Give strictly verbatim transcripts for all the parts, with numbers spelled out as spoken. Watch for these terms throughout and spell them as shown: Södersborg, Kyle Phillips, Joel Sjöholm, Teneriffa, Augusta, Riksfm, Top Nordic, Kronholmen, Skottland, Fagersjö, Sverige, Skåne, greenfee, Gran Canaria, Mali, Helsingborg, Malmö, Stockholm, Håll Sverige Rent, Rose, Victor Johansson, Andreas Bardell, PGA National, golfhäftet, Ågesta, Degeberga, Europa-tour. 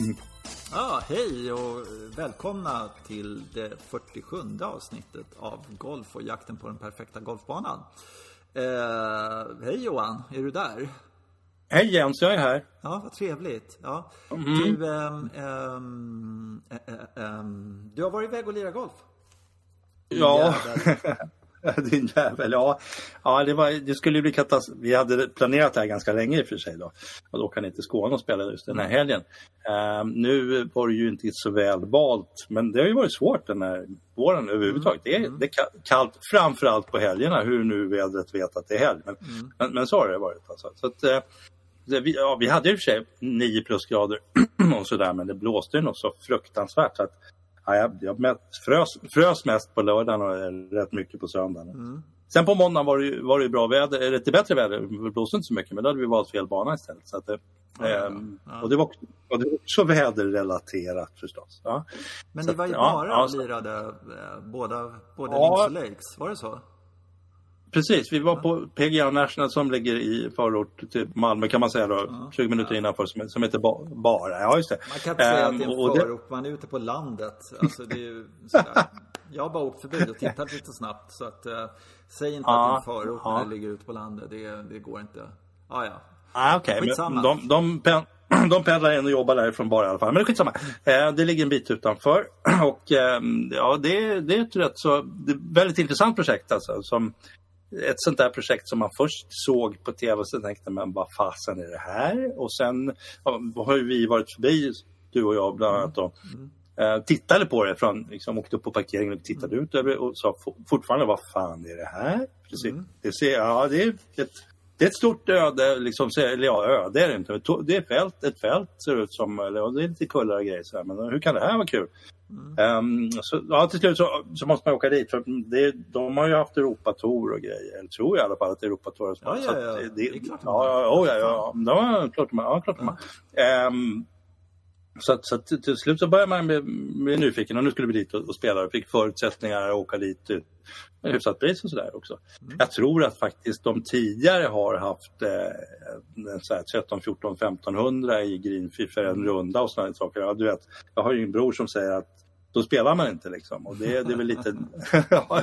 Mm. Ah, hej och välkomna till det fyrtiosjunde avsnittet av Golf och jakten på den perfekta golfbanan. Eh, hej Johan, är du där? Hej Jens, jag är här. Ja, vad trevligt. Ja. Mm. Du, äm, äm, äh, äm, du har varit iväg och lirat golf? Din ja, jävel. Din jävel, ja. Ja, det, var, det skulle bli katastrof. Vi hade planerat det här ganska länge i för sig då. Och då kan inte Skåne och spela just den här helgen. Um, nu var det ju inte så väl valt, men det har ju varit svårt den här våren överhuvudtaget. Mm. Det, är, det är kallt, framförallt på helgerna, hur nu vädret vet att det är helg. Men, mm. men, men så har det varit alltså. Så att... Uh, Vi, ja, vi hade ju för sig nio plusgrader och sådär, men det blåste ju nog så fruktansvärt. Så att, ja, jag jag frös, frös mest på lördagen och rätt mycket på söndagen. Mm. Sen på måndag var det ju var det bra väder, lite bättre väder. Det blåste inte så mycket, men då hade vi valt fel bana istället. Så att, mm. äm, ja. och, det var, och det var också väderrelaterat förstås. Ja. Men så ni var ju att, bara ja, lirade ja. båda, båda ja. Links och Lakes, var det så? Precis, vi var på P G A National som ligger i förort till Malmö kan man säga då, tjugo minuter innanför som, som heter ba- Bara. Ja, just det. Man kan inte säga att det är en förort, det... man är ute på landet. Alltså, det är ju sådär. Jag har bara åkt förbi och tittat lite snabbt så att, äh, säg inte ja, att det är en förort ja. när det ligger ute på landet, det, det går inte. Ah, ja, ah, okej, okay. men de, de, pen, de pendlar in och jobbar därifrån Bara i alla fall, men det är skitsamma. Eh, det ligger en bit utanför och eh, ja, det, det är ett rätt så, det är väldigt intressant projekt alltså, som ett sånt där projekt som man först såg på tv och sen tänkte man, vad fasen är det här? Och sen ja, har ju vi varit förbi, du och jag bland annat då, mm. eh, tittade på det från, liksom åkte upp på parkeringen och tittade mm. ut över och sa fortfarande, vad fan är det här? Precis. Mm. Det, ser, ja, det, är ett, det är ett stort öde, liksom, eller ja, öde är det inte. Det är fält, ett fält ser ut som, eller det är lite kullar och grejer så här, men hur kan det här vara kul? Mm. Um, så, ja, till slut så, så måste man åka dit för det, de har ju haft Europa-tour och grejer, eller tror jag i alla fall att Europa-tour ja, ja, ja. Det, det är klart ja, oh, ja, ja, ja, klart man, ja, klart man. Mm. Um, så, att, så att, till slut så började man med, med nyfiken och nu skulle vi dit och, och spela och fick förutsättningar att åka dit med hyfsat pris och sådär också. Mm. Jag tror att faktiskt de tidigare har haft eh, så här tretton, fjorton, femtonhundra i greenfee för en runda och sådana saker. Ja, du vet, jag har ju en bror som säger att då spelar man inte liksom och det, det är väl lite...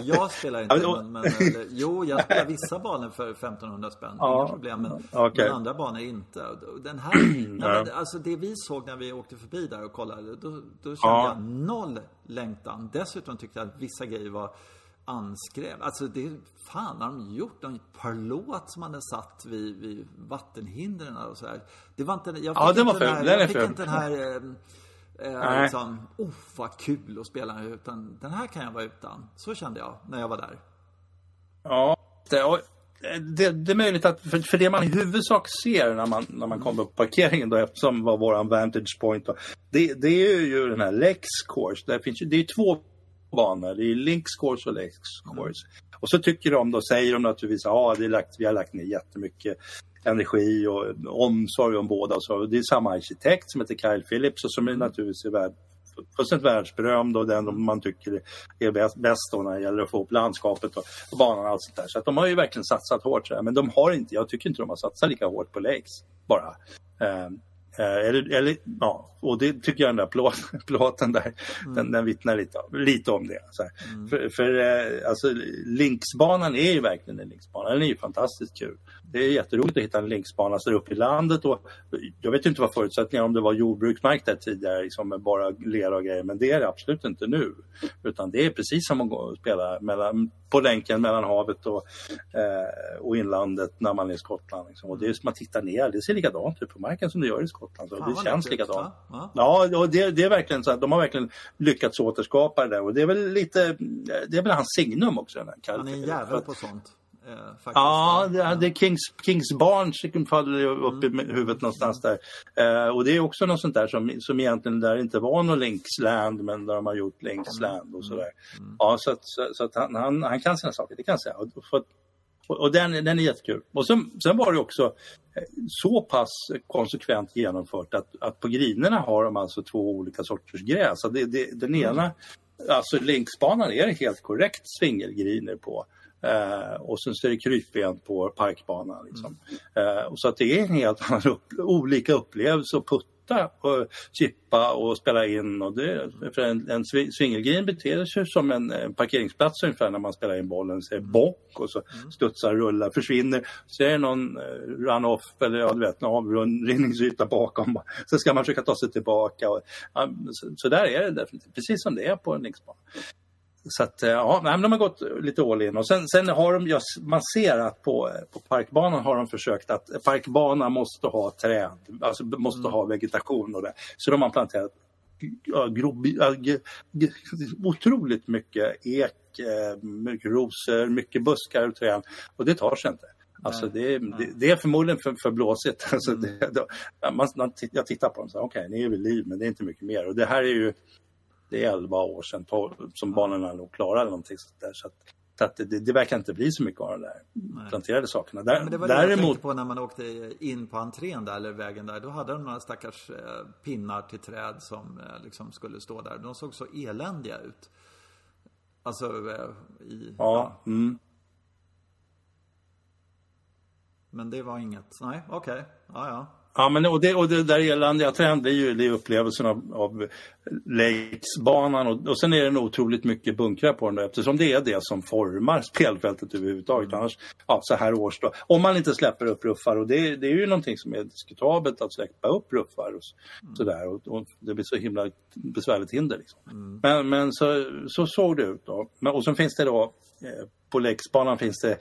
Jag spelar inte, men, men eller, jo, jag spelar vissa banor för femtonhundra spänn, ja, inga problem, men, okay. men andra banor inte. Den här, nej, men, alltså det vi såg när vi åkte förbi där och kollade, då, då kände ja. jag noll längtan. Dessutom tyckte jag att vissa grejer var anskrev. Alltså det, fan har de gjort? De perlåt som man hade satt vid, vid vattenhindren och så här. Det var inte... Jag ja, det var för. Den här, jag fick inte den här... Eh, liksom, oh vad kul att spela utan, den här kan jag vara utan. Så kände jag när jag var där. Ja, det, det är möjligt att för, för det man i huvudsak ser när man, när man kommer på parkeringen då, eftersom var våran vantage point då, det, det är ju den här Lakes course. Där finns ju, det är ju två banor. Det är Links course och Lakes course. Mm. Och så tycker de då, säger de naturligtvis att ah, det är lagt, vi har lagt ner jättemycket energi och omsorg om båda. Så det är samma arkitekt som heter Kyle Phillips och som är naturligtvis värld, fullständigt världsberömd och den man tycker är bäst, bäst då när det gäller att få upp landskapet och, och banan och allt sånt där. Så att de har ju verkligen satsat hårt. Men de har inte, jag tycker inte de har satsat lika hårt på Lakes bara. Eh, eh, eller, eller, ja, och det tycker jag den där plåt, plåten där, mm. den, den vittnar lite, lite om det. Så här. Mm. För, för eh, alltså, Linksbanan är ju verkligen en Linksbana. Den är ju fantastiskt kul. Det är jätteroligt att hitta en linksbana så upp i landet och jag vet inte vad förutsättningarna om det var jordbruksmark där tidigare liksom med bara lera och grejer, men det är det absolut inte nu utan det är precis som att gå och spela mellan, på länken mellan havet och, eh, och inlandet när man är i Skottland liksom. Och det är som att titta ner, det ser likadant ut på marken som det gör i Skottland så det känns likadant. Ja, ja och det, det är verkligen så att de har verkligen lyckats återskapa det där och det är väl lite, det är väl hans signum också den här Kyle. Han är en jävel på sånt. Eh, ja, det, det är Kings, Kings barn som faller upp mm. i huvudet någonstans där. Eh, och det är också något sånt där som, som egentligen där inte var någon Linksland, men där de har gjort Linksland och sådär. Mm. Ja, så att, så, så att han, han, han kan sina saker, det kan jag säga. Och, och, och den, den är jättekul. Och sen, sen var det också så pass konsekvent genomfört att, att på grinerna har de alltså två olika sorters gräs. Så det, det, den ena, mm. alltså Linksbanan är helt korrekt svingelgriner på. Uh, och sen så är det krypben på parkbanan liksom. Mm. Uh, och så att det är en helt annan upp- olika upplevelse och putta sitta och chippa och spela in. Och det, för en, en svingelgrin beter sig som en, en parkeringsplats ungefär när man spelar in bollen. Så är bock och så mm. studsar, rullar, försvinner. Så är det någon run-off eller ja, du vet, någon avrinningsyta bakom. Så ska man försöka ta sig tillbaka. Och, ja, så, så där är det definitivt. Precis som det är på en linksbana. Så att, ja, men de har gått lite all in. Och sen, sen har de, just, man ser att på, på parkbanan har de försökt att parkbanan måste ha träd, alltså måste mm. ha vegetation och det. Så de har planterat grob, otroligt mycket ek, mycket rosor, mycket buskar och träd. Och det tar sig inte. Alltså det, det, det är förmodligen för, för blåsigt. Alltså det, då, man, man, jag tittar på dem och säger okej, ni är väl liv, men det är inte mycket mer. Och det här är ju det är elva år sedan som banorna låg klara eller någonting sånt där. Så, att, så att det, det verkar inte bli så mycket av de där Nej. planterade sakerna. Där, ja, men det var däremot... det jag tänkte på när man åkte in på entrén där, eller vägen där. Då hade de några stackars eh, pinnar till träd som eh, liksom skulle stå där. De såg så eländiga ut. Alltså eh, i... Ja, ja. Mm. Men det var inget... Nej, okej. Okay. Ja, ja. Ja, men och det, och det där eländiga trend, det är ju det är upplevelsen av, av Lakes-banan och, och sen är det nog otroligt mycket bunkrar på den där, eftersom det är det som formar spelfältet överhuvudtaget. Annars, ja, så här års då. Om man inte släpper upp ruffar, och det, det är ju någonting som är diskutabelt att släppa upp ruffar och mm. sådär, och, och det blir så himla besvärligt hinder liksom. Mm. Men, men så, så såg det ut då. Men, och sen finns det då, eh, på Lakes-banan finns det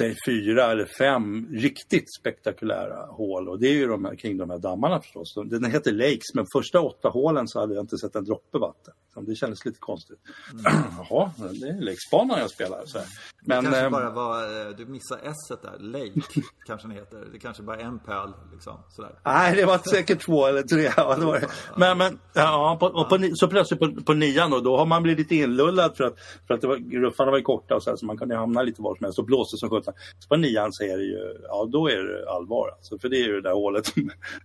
säg fyra eller fem riktigt spektakulära hål, och det är ju de här, kring de här dammarna förstås. Den heter Lakes, men första åtta hålen så hade jag inte sett en droppe vatten. Det kändes lite konstigt. Mm. Jaha, det är Lakes-banan jag spelar. Så här. Men, det kanske bara var, du missar S-et där, Lake kanske den heter. Det kanske bara en pöl liksom. Sådär. Nej, det var säkert två eller tre. Ja, det var det. Men, men ja, på, och på, så plötsligt på, på nian då, då har man blivit lite inlullad för att, för att det var, ruffarna var korta och så här, så man kunde hamna lite var som helst och blåste som sjutton. Så på nian så är det ju, ja då är det allvar alltså, för det är ju det där hålet,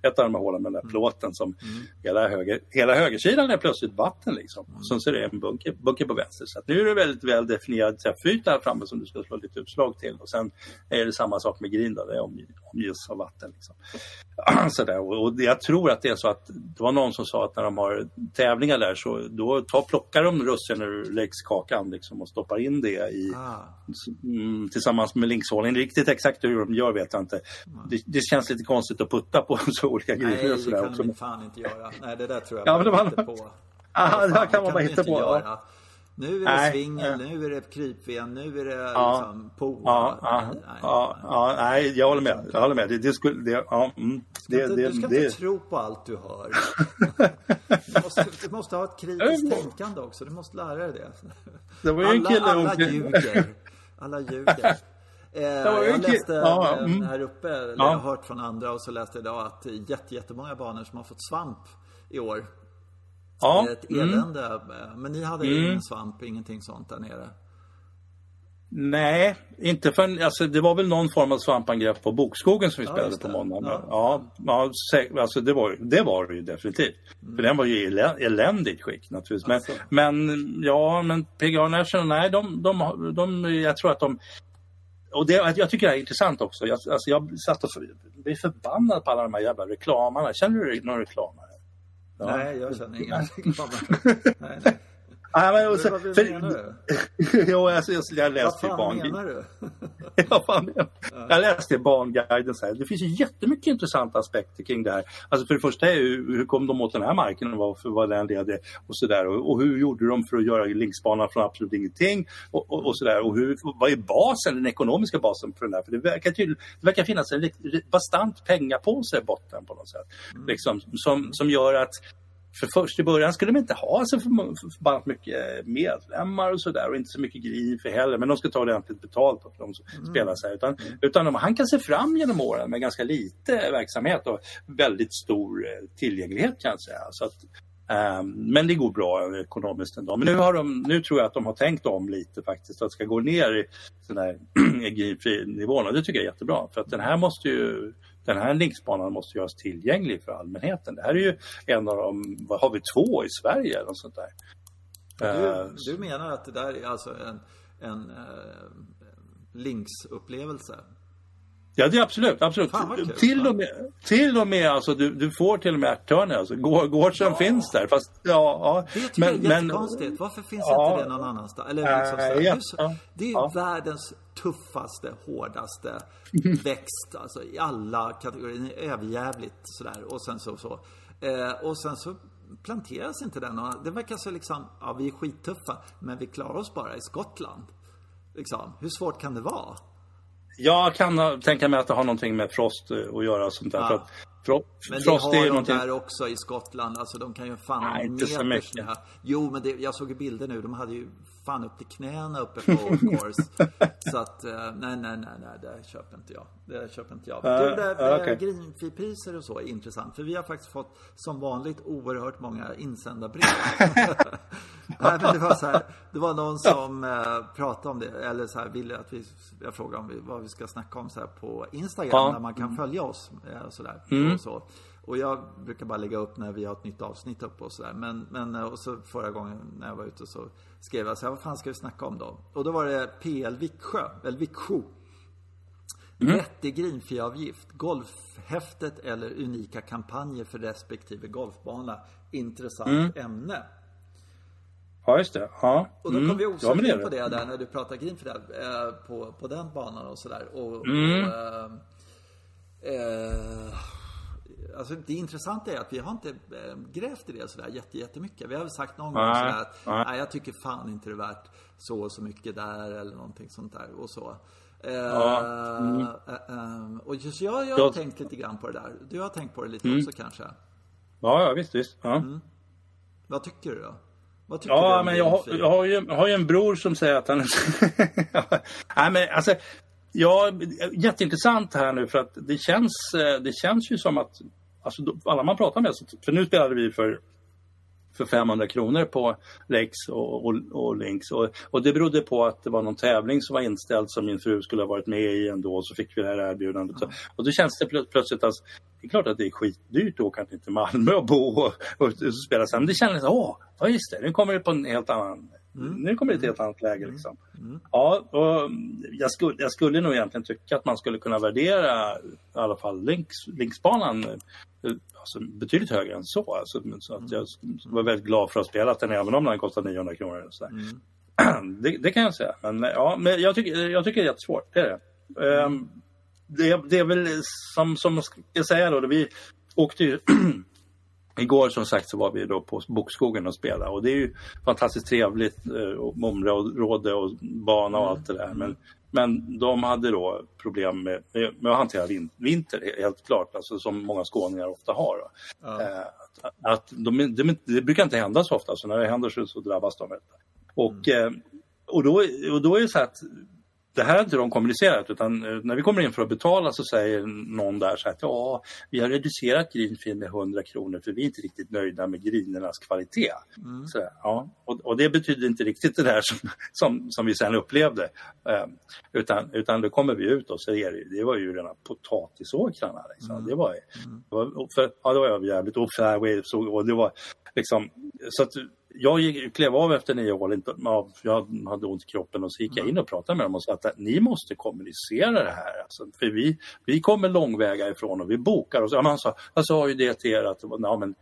ett av de här hålen med den där plåten som mm. hela, höger, hela högersidan är plötsligt vatten liksom. Mm. Sen så är det en bunker, bunker på vänster. Så att nu är det väldigt väl definierad träffyta här framme som du ska slå lite utslag till. Och sen är det samma sak med green där, det är omges av vatten liksom. Så där. Och, och jag tror att det är så att det var någon som sa att när de har tävlingar där så då tar, plockar de russen ur läggskakan liksom, och stoppar in det i, ah. mm, tillsammans med linkshålen. Riktigt exakt hur de gör vet jag inte. Mm. Det, det känns lite konstigt att putta på så olika grejer. Nej, och så det där kan också. De fan inte göra. Nej, det där tror jag ja, man inte man... på. Ja, det kan man bara hitta på. Göra. Nu är det nej, svingel, nej. Nu är det krypven, nu är det ja, liksom på. Ja, ja, nej, nej, ja, nej. ja, nej, jag håller med. Jag håller med. Det, det skulle, det, ja, mm, det, inte, det, du ska det. inte tro på allt du hör. Du måste, du måste ha ett kritiskt tänkande också. Du måste lära dig det. Det var ju alla, en kille alla ljuger. Alla ljuger. Eh, jag läste ja, mm. här uppe, eller ja. jag har hört från andra och så läste idag att jätte, jättemånga banor som har fått svamp i år. Ja, ett elände. Mm. Men ni hade mm. ingen svamp, ingenting sånt där nere. Nej, inte för alltså det var väl någon form av svampangrepp på Bokskogen som vi ja, spelade på måndagen. Ja, ja, ja. ja alltså det var det var det ju definitivt. Mm. För den var ju eländigt skick naturligtvis, alltså. men men ja, men P G A National nej, de, de de jag tror att de och det, jag tycker det här är intressant också. Jag alltså jag satt och blev förbannad på alla de här jävla reklamarna. Känner du några reklamer? Ja. Nej, jag känner inga nej, nej. Ja, men och så, vad för, menar du? Jo, alltså, jag, jag läste vad fan i menar du? ja, fan, jag, jag läste i Barnguiden så här. Det finns ju jättemycket intressanta aspekter kring det här. Alltså för det första är hur, hur kom de åt den här marken och varför var den ledde och sådär. Och, och hur gjorde de för att göra linksbanan från absolut ingenting och, och, och sådär. Och hur, vad är basen, den ekonomiska basen för den här? För det verkar, tydligt, det verkar finnas en bastant pengapåse i botten på något sätt. Mm. Liksom, som, som gör att för först i början skulle de inte ha så förbannat mycket medlemmar och sådär och inte så mycket grin för heller, men de ska ta ordentligt betalt för de mm. spelar sig utan, mm. utan de hankar sig fram genom åren med ganska lite verksamhet och väldigt stor tillgänglighet kan jag säga. Så att, um, men det går bra ekonomiskt ändå. Men nu, har de, nu tror jag att de har tänkt om lite faktiskt att ska gå ner i sån här grinfri nivån och det tycker jag är jättebra för att den här måste ju Den här linksbanan måste göras tillgänglig för allmänheten. Det här är ju en av de... Vad har vi två i Sverige eller sånt där? Du, du menar att det där är alltså en, en eh, linksupplevelse? Ja, det är absolut, absolut. Fan, till och med, till och med alltså, du, du får till och med ärtörn, alltså. Gårdsen ja. finns där, fast ja, ja. Det tycker men, jag är jättekonstigt. Varför finns ja, inte det någon annanstans? Eller äh, liksom, så, ja, det är, så, ja, det är ja. världens tuffaste, hårdaste växt, alltså i alla kategorier, överjävligt sådär, och sen så, så. Eh, och sen så planteras inte den, och det verkar så liksom, ja, vi är skittuffa, men vi klarar oss bara i Skottland liksom. Hur svårt kan det vara? Jag kan ha, tänka mig att det har någonting med frost att göra sånt där. Ja. För att fro, men frost har är de någonting... där också i Skottland. Alltså de kan ju fan... Nej, inte så mycket. Här. Jo, men det, jag såg ju bilder nu. De hade ju fan upp till knäna uppe på course. Så att, nej, nej, nej, nej. Det köper inte jag. Det köper inte jag. Uh, du, det där okay. greenfee-priser och så är intressant. För vi har faktiskt fått, som vanligt, oerhört många insända brev. Nej, men det var så här, det var någon som eh, pratade om det, eller så här, ville att vi, jag frågade om vi, vad vi ska snacka om så här på Instagram, ja. där man kan följa oss eh, och så där. Mm. Och, så. Och jag brukar bara lägga upp när vi har ett nytt avsnitt upp och så där. Men, men och så förra gången när jag var ute så skrev jag så här, vad fan ska vi snacka om då? Och då var det P L Viksjö, eller Viksjö. Mm. Rätt till greenfee-avgift, golfhäftet eller unika kampanjer för respektive golfbana. Intressant mm. ämne. Ja, just det. Ja. Och då kom mm. vi också ja, in det på det där när du pratade green för det, eh, på, på den banan och sådär. Och, mm. och, eh, eh, alltså det intressanta är att vi har inte eh, grävt i det sådär jätte, jättemycket. Vi har väl sagt någon nej, gång sådär att nej. Nej, jag tycker fan inte det är värt så och så mycket där eller någonting sånt där och så. Eh, ja. mm. eh, eh, och just jag, jag har jag... tänkt lite grann på det där. Du har tänkt på det lite mm. också kanske. Ja, ja visst, visst. Ja. Mm. Vad tycker du då? Ja, men jag har, jag, har ju, jag har ju en bror som säger att han... Nej, men alltså... Ja, jätteintressant här nu för att det känns, det känns ju som att... Alltså, alla man pratar med... För nu spelade vi för, för femhundra kronor på Lakes och, och, och Links. Och, och det berodde på att det var någon tävling som var inställd som min fru skulle ha varit med i ändå. Och så fick vi det här erbjudandet. Mm. Och då känns det plö- plötsligt att... Det är klart att det är skitdyrt att åka till Malmö och bo och, och, och spela sen. Men det kändes så, åh, ja just det, nu kommer det på en helt annan, mm. nu kommer det till ett helt annat läge liksom. Mm. Ja, och jag skulle, jag skulle nog egentligen tycka att man skulle kunna värdera i alla fall links, linksbanan alltså, betydligt högre än så. Alltså, så att jag var väldigt glad för att spela den även om den kostade niohundra kronor. Eller så där. Mm. Det, det kan jag säga. Men, ja, men jag, tycker, jag tycker det är jättesvårt, det är det. Mm. Um, Det, det är väl som, som jag säger då, vi åkte ju igår som sagt så var vi då på Bokskogen och spelade och det är ju fantastiskt trevligt eh, område och bana och allt det där men, men de hade då problem med, med att hantera vinter helt klart, alltså som många skåningar ofta har då. Ja. Eh, att, att de, de, det brukar inte hända så ofta så när det händer så, så drabbas de och, mm. eh, och, då, och då är det så att det här är inte de kommunicerat utan när vi kommer in för att betala så säger någon där så att ja, vi har reducerat greenfee med hundra kronor för vi är inte riktigt nöjda med greenernas kvalitet. Mm. Så, ja. och, och det betyder inte riktigt det där som, som, som vi sen upplevde. Um, utan, utan då kommer vi ut och så är det, det var ju rena potatisåkrarna. Liksom. Mm. Det var ju ja, det var jävligt och fairway och det var liksom så att jag gick, klev av efter nio år, inte, jag hade ont i kroppen och så gick jag in och pratade med dem och sa att ni måste kommunicera det här. Alltså, för vi, vi kommer långväga ifrån och vi bokar. Och så, ja, man sa, jag sa ju det till er att ja, men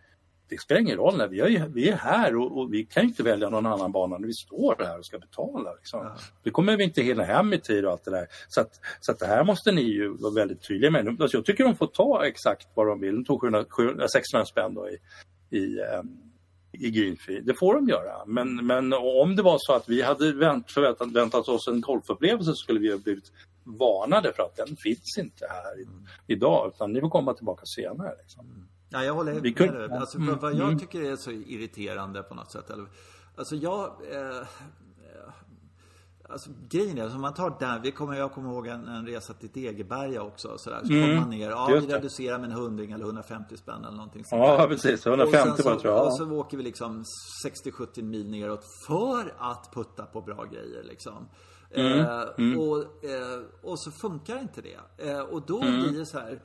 det spelar ingen roll, när vi, är, vi är här och, och vi kan inte välja någon annan bana när vi står där och ska betala. Liksom. Ja. Vi kommer vi inte hinna hem i tid och allt det där. Så, att, så att det här måste ni ju vara väldigt tydliga med. Alltså, jag tycker de får ta exakt vad de vill. De tog sexhundra spänn då i... i i greenfee. Det får de göra. Men, men om det var så att vi hade vänt, förväntat väntat oss en golfupplevelse så skulle vi ha blivit varnade för att den finns inte här i, idag utan ni får komma tillbaka senare. Liksom. Ja, jag håller vi med dig. Alltså, mm, vad jag mm. tycker är så irriterande på något sätt. Alltså jag... Eh, alltså grejen är, alltså, man tar där, vi kommer, jag kommer ihåg en, en resa till Degeberga också sådär, så mm. kommer man ner, ja vi reducerar med en hundring eller hundrafemtio spänn eller någonting sånt. Ja där. Precis, hundrafemtio och så, bara tror jag. Och så åker vi liksom sextio till sjuttio mil neråt för att putta på bra grejer liksom. Mm. Eh, mm. Och, eh, och så funkar inte det. Eh, och då mm. blir det så här,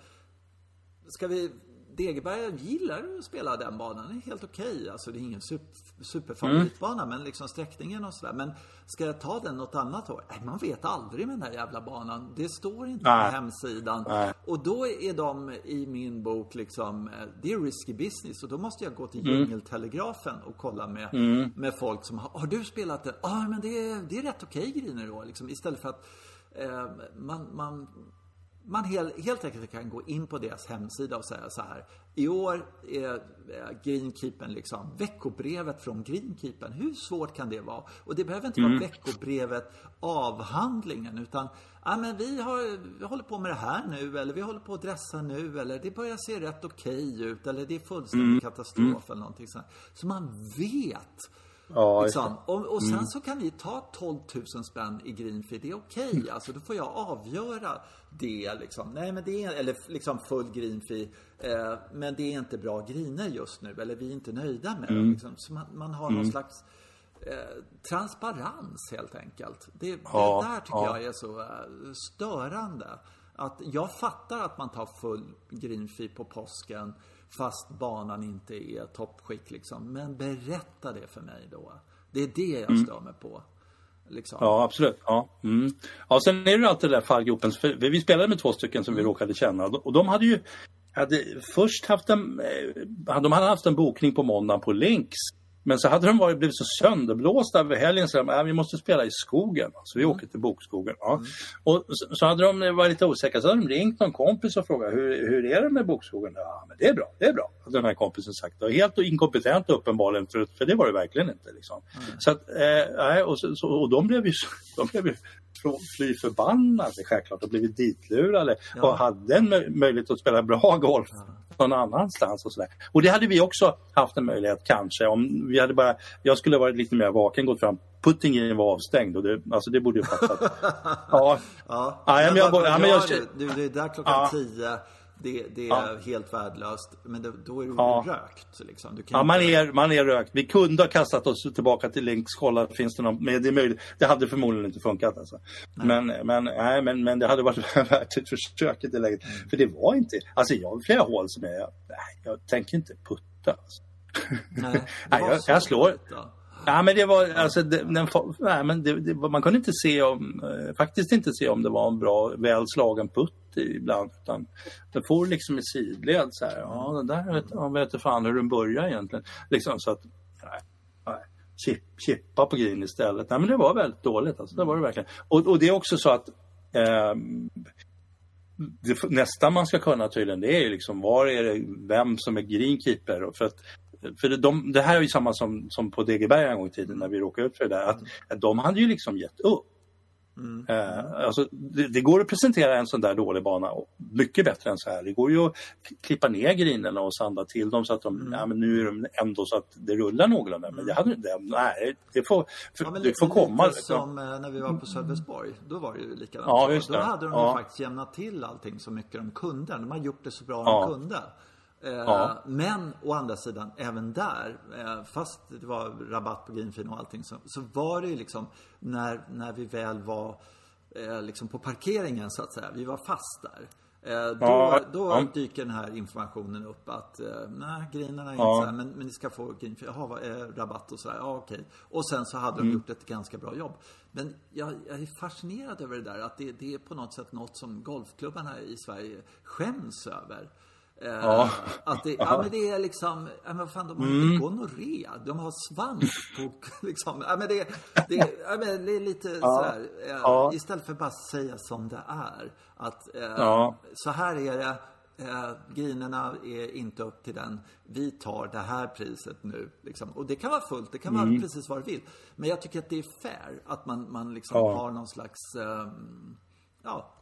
ska vi Degeberga gillar att spela den banan. Den är helt okej. Okay. Alltså det är ingen super, superfavoritbana, mm. men liksom sträckningen och sådär. Men ska jag ta den något annat år? Nej, man vet aldrig med den här jävla banan. Det står inte Nej. på hemsidan. Nej. Och då är de i min bok liksom, det är risky business. Och då måste jag gå till mm. Djungeltelegrafen och kolla med, mm. med folk som har, har du spelat den? Ja, ah, men det är, det är rätt okej okay, griner då. Liksom, istället för att eh, man... man Man helt, helt enkelt kan gå in på deras hemsida och säga så här: i år är Greenkeepern liksom veckobrevet från Greenkeepern. Hur svårt kan det vara? Och det behöver inte mm. vara veckobrevet avhandlingen, utan ja, men vi, har, vi håller på med det här nu, eller vi håller på att dressa nu, eller det börjar se rätt okej ut, eller det är fullständig mm. katastrof eller någonting sånt. Så man vet. Ja, liksom. och, och sen mm. så kan vi ta tolv tusen spänn i green fee. Det är okej, okay. alltså då får jag avgöra det liksom. Nej, men det är, eller liksom full green fee, eh, men det är inte bra greener just nu, eller vi är inte nöjda med mm. liksom. Så man, man har mm. någon slags eh, transparens helt enkelt. Det, ja, det där tycker ja. jag är så eh, störande, att jag fattar att man tar full green fee på påsken fast banan inte är toppskick liksom. Men berätta det för mig då. Det är det jag stör mig mm. på liksom. Ja, absolut. Ja, mm. ja sen är det alltid det där fallgropen. Vi spelade med två stycken som vi råkade känna. Och de hade ju hade först haft en, de hade haft en bokning på måndagen på Links. Men så hade de varit, blivit så sönderblåsta över helgen så de, äh, vi måste spela i skogen. Så vi mm. åker till Bokskogen. Ja. Mm. Och så, så hade de varit lite osäkra, så hade de ringt någon kompis och frågat hur, hur är det med Bokskogen? Ja, men det är bra, det är bra. Den här kompisen sagt. Och helt inkompetent uppenbarligen, för, för det var det verkligen inte. Liksom. Mm. Så att, äh, och, så, och de blev ju, de blev ju fly förbannade självklart och blivit ditlurade ja. och hade en möjlighet att spela bra golf. Ja. Någon annanstans och sådär. Och det hade vi också haft en möjlighet kanske. Om vi hade bara, jag skulle ha varit lite mer vaken, gått fram. Puttingen var avstängd och det, alltså det borde ju fattat. ja. ja. ja men jag, ja, men jag, du, du är där klockan ja. tio. Det, det är ja. helt värdelöst. Men det, då är du ja. rökt. Liksom. Du kan ja, man är, man är rökt. Vi kunde ha kastat oss tillbaka till Links. Kolla, finns det någon? Men det är möjligt. Det hade förmodligen inte funkat. Alltså. Men, men, nej, men, men det hade varit värt ett försök i det läget. Mm. För det var inte... Alltså, jag har flera hål som är... Jag, jag tänker inte putta. Alltså. Nej, nej, jag, jag slår... Putta. Ja, men det var alltså det, den, nej, men det, det, man kunde inte se om eh, faktiskt inte se om det var en bra välslagen putt ibland, utan den får liksom i sidled så här, ja, den där vet jag vet inte fan hur den börjar egentligen liksom, så att nej, nej chip, chippa på green istället. Nej, men det var väldigt dåligt alltså, det var det verkligen. Och, och det är också så att eh, det, nästa man ska kunna tydligen, det är ju liksom var är det, vem som är greenkeeper, för att för de, det här är ju samma som, som på Degeberga en gång i tiden när vi råkade ut för det där, att, att de hade ju liksom gett upp. Mm. Eh, alltså, det, det går att presentera en sån där dålig bana och mycket bättre än så här. Det går ju att klippa ner grinerna och sanda till dem så att de, mm. ja, men nu är de ändå så att det rullar någorlunda. Men mm. det hade det, nej, det får, för, ja, det får komma. Lite som när vi var på Södersborg, då var det ju likadant. Ja, just det. Då hade de ja. faktiskt jämnat till allting så mycket de kunde. De har gjort det så bra ja. de kunde. Eh, ja. Men å andra sidan även där eh, fast det var rabatt på greenfin och allting, så, så var det ju liksom när, när vi väl var eh, liksom på parkeringen så att säga, vi var fast där eh, då, ja. då ja. dyker den här informationen upp att eh, nej, greenerna är ja. inte så här, men, men ni ska få greenfin, jaha, eh, rabatt och sådär, ja okej. Och sen så hade mm. de gjort ett ganska bra jobb. Men jag, jag är fascinerad över det där, att det, det är på något sätt något som golfklubbarna i Sverige skäms över. Uh, ja. Att det, ja, men det är liksom, ja, men fan, de har mm. inte gonorré, de har svans på, liksom, ja, men det, det, ja, men det är lite ja. så här, uh, ja. istället för bara att säga som det är, att uh, ja. så här är det, uh, grinerna är inte upp till den, vi tar det här priset nu liksom. Och det kan vara fullt, det kan vara mm. precis vad du vill, men jag tycker att det är fair att man, man liksom ja. har någon slags um, ja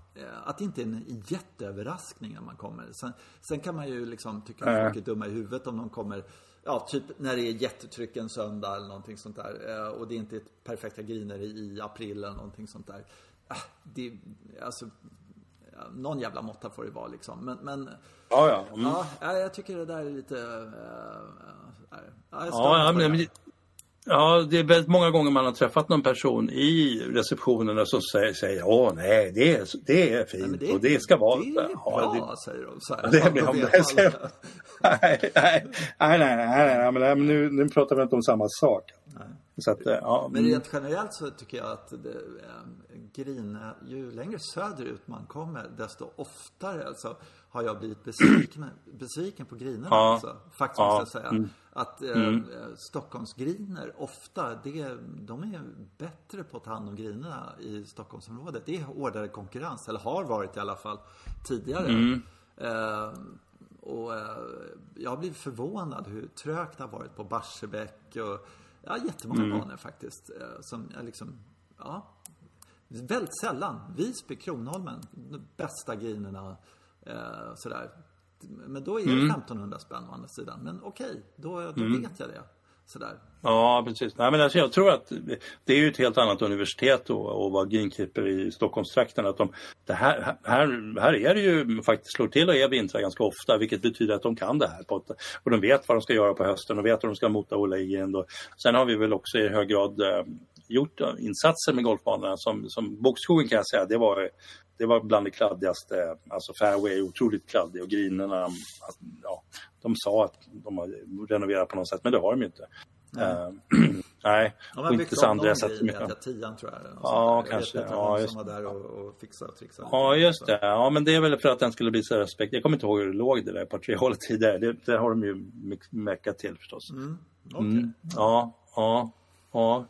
att det inte är en jätteöverraskning när man kommer. Sen, sen kan man ju liksom tycka att folk är dumma i huvudet om de kommer, ja, typ när det är jättetryck en söndag eller någonting sånt där, och det är inte ett perfekta griner i april eller någonting sånt där. Det, alltså, någon jävla måtta får det vara liksom. Men, men ja, ja. Mm. ja, jag tycker det där är lite... Äh, ja, ja men... Ja, det är väldigt många gånger man har träffat någon person i receptionerna som säger, säger åh nej, det är, det är fint, nej, det är, och det ska vara... Det är bra, ja, det, säger de så här. Det blir de där, säger, nej, nej, nej, nej, nej, nej, men nu, nu pratar vi inte om samma sak. Nej. Så att, ja, men rent generellt så tycker jag att det, grina, ju längre söderut man kommer desto oftare alltså, har jag blivit besviken, besviken på griner, ja, alltså, faktiskt, ja, måste jag säga. Mm. Att eh, mm. Stockholmsgriner ofta, det, de är bättre på att ta hand om grinerna i Stockholmsområdet. Det är hårdare konkurrens, eller har varit i alla fall tidigare. Mm. Eh, och eh, jag blev förvånad hur trögt det har varit på Barsebäck och ja, jättemånga mm. banor faktiskt som är liksom, ja, väldigt sällan. Visby, Kronholmen, de bästa grinerna, eh, sådär. Men då är det mm. femtonhundra spänn å andra sidan. Men okej, då, då mm. vet jag det. Sådär. Ja, precis. Nej, men alltså, jag tror att det är ju ett helt annat universitet att vara greenkeeper i Stockholmstrakten. Att de, det här, här, här är det ju faktiskt slår till och är vintrar ganska ofta, vilket betyder att de kan det här. På, och de vet vad de ska göra på hösten och vet hur de ska mota Ola igen. Och sen har vi väl också i hög grad eh, gjort insatser med golfbanorna. Som, som Bokskogen kan jag säga, det var, det var bland det kladdigaste. Alltså fairway, otroligt kladdig, och greenerna, alltså, ja, de sa att de har renoverat på något sätt, men det har de ju inte. Nej, nej. De har byggt om någon grej med tian, tror jag. Ja, jag kanske. Ja, just som var där och, och fixa och trixa. Ja, lite, just det. Ja, men det är väl för att den skulle bli så respekt. Jag kommer inte ihåg hur det låg det där på tre håll tidigare. Det, det har de ju mäckat till förstås. Mm. Okay. Mm. Ja, ja, ja.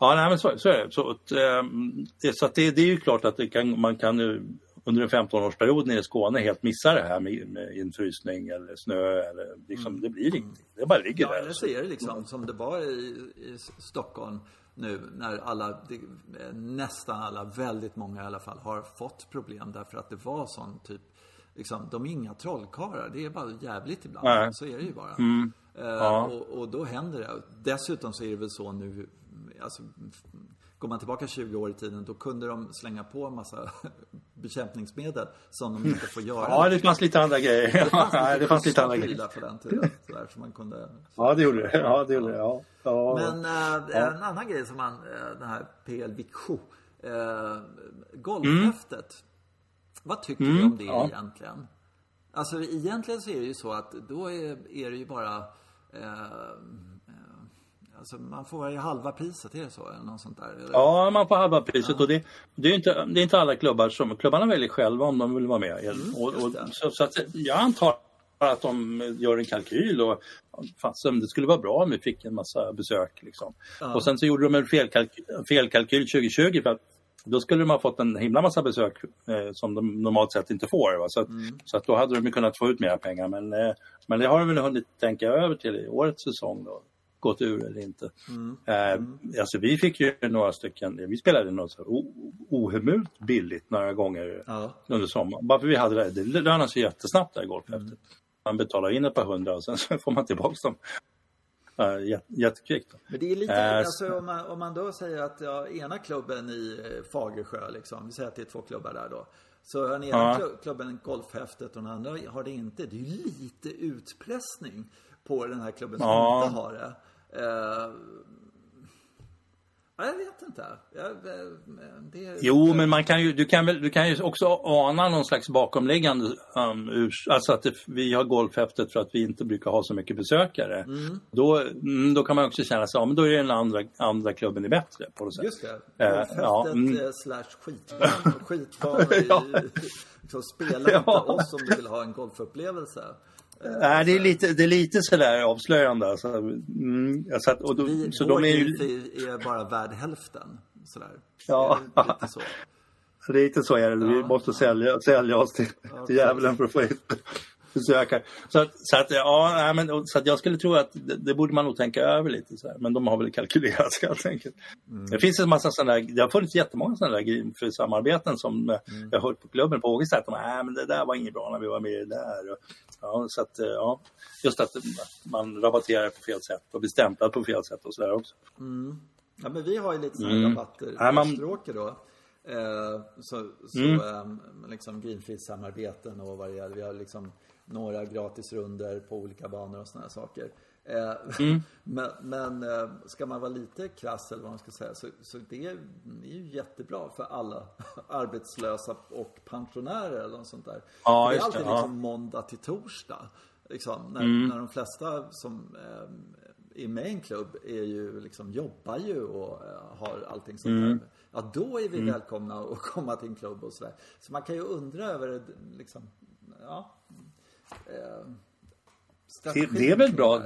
Ja, nej, men så, så är det. Så, att, ähm, det, så att det, det är ju klart att det kan, man kan ju under en femtonårsperiod nere i Skåne helt missar det här med, med infrysning eller snö. Eller, liksom, mm. Det blir ingenting. Det bara ligger ja, där. Ja, eller så är det liksom som det var i, i Stockholm nu när alla, det, nästan alla, väldigt många i alla fall, har fått problem därför att det var sån typ, liksom, de är inga trollkarlar. Det är bara jävligt ibland. Nej. Så är det ju bara. Mm. Uh, ja. och, och då händer det. Dessutom så är det väl så nu, alltså, går man tillbaka tjugo år i tiden, då kunde de slänga på en massa bekämpningsmedel som de inte får göra. Ja, det fanns lite andra grejer. Det fanns, ja, lite, det fanns lite andra grejer på den tiden. Så där, så man kunde... Ja, det gjorde det. Ja, det gjorde det. Ja. Ja. Men äh, ja. En annan grej som man, äh, den här P L Viksjö, äh, golfhäftet. Mm. Vad tycker mm. du om det ja. egentligen? Alltså egentligen så är det ju så att då är, är det ju bara... Äh, alltså man får ju halva priset, är det så? Eller något sånt där, eller? Ja, man får halva priset. Ja. Och det, det, är inte, det är inte alla klubbar som... Klubbarna väljer själva om de vill vara med. Mm, och, och, så, så att jag antar att de gör en kalkyl. Och, fast, det skulle vara bra om vi fick en massa besök. Liksom. Ja. Och sen så gjorde de en felkalkyl, felkalkyl tjugo tjugo för att då skulle de ha fått en himla massa besök eh, som de normalt sett inte får. Va? Så, att, mm. så att då hade de ju kunnat få ut mer pengar. Men, eh, men det har de väl hunnit tänka över till i årets säsong då. Gått ur eller inte. Mm. Mm. Eh, alltså vi fick ju några stycken, vi spelade något så o- ohemult billigt några gånger ja. under sommaren. Bara för vi hade det, det lönar sig jättesnabbt där i golfhäftet. Mm. Man betalar in ett par hundra och sen så får man tillbaka dem. Uh, jättekvickt. Men det är lite, uh, alltså, om, man, om man då säger att ja, ena klubben i Fagersjö, liksom, vi säger att det är två klubbar där då. Så den ena uh. klubben golfhäftet och den andra har det inte. Det är ju lite utpressning på den här klubben som uh. inte har det. Uh, jag vet inte. Jag, det är... Jo, men man kan ju, du, kan väl, du kan ju också ana någon slags bakomliggande um, ur, alltså att det, vi har golfhäftet för att vi inte brukar ha så mycket besökare. Mm. Då, då kan man också känna sig, ja, men då är den andra, andra klubben är bättre på något sätt. Just det. Uh, golfhäftet ja. slash skitbarn. Skitbarn i, ja. liksom, spela ja. inte oss om du vill ha en golfupplevelse. Nej, det är lite, det är lite sådär avslöjande. Alltså, mm, alltså, och då, vi, så de är ju... är bara värd hälften. Sådär. Ja, det är lite så. Lite så är det. Vi ja, måste ja. sälja, sälja oss till, ja, till djävulen för att få hit besökare. Så att, så att, ja, men, så att jag skulle tro att det, det borde man nog tänka över lite. Så här. Men de har väl kalkylerat helt enkelt. Mm. Det finns en massa sådana där, det har funnits jättemånga sådana där grejer för samarbeten som mm. jag har hört på klubben på Ågesta. Att de, nej, men det där var inget bra när vi var med i det där. Och, ja, så att, ja, just att man rabatterar på fel sätt och blir stämplad på fel sätt och sådär också. Mm. Ja, men vi har ju lite sådana mm. rabatter ja, man... i Österåker då. Eh, så så mm. eh, liksom greenfield-samarbeten och vad det gäller. Vi har liksom några gratisrunder på olika banor och sådana saker. Mm. men, men ska man vara lite krass eller vad man ska säga, så, så det är, är ju jättebra för alla arbetslösa och pensionärer eller något sånt där. Ja, det är alltid det, liksom ja. måndag till torsdag liksom, när, mm. när de flesta som eh, är med i en klubb är ju, liksom, jobbar ju och eh, har allting sånt mm. där. Ja, då är vi mm. välkomna att komma till en klubb och sådär. Så man kan ju undra över liksom, ja, eh, det är väl bra.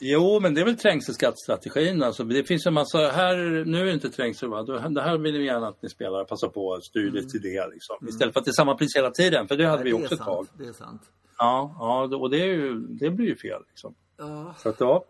Jo, men det är väl trängselskattstrategin. Alltså, det finns en massa här, nu är det inte trängsel, va? Det här vill vi gärna att ni spelare passar på att styra mm. till det liksom. Mm. Istället för att det är samma pris hela tiden, för det hade Nej, vi det också ett tag. Det är sant. Ja, ja, och det är ju, det blir ju fel liksom. Ja. Så att ja.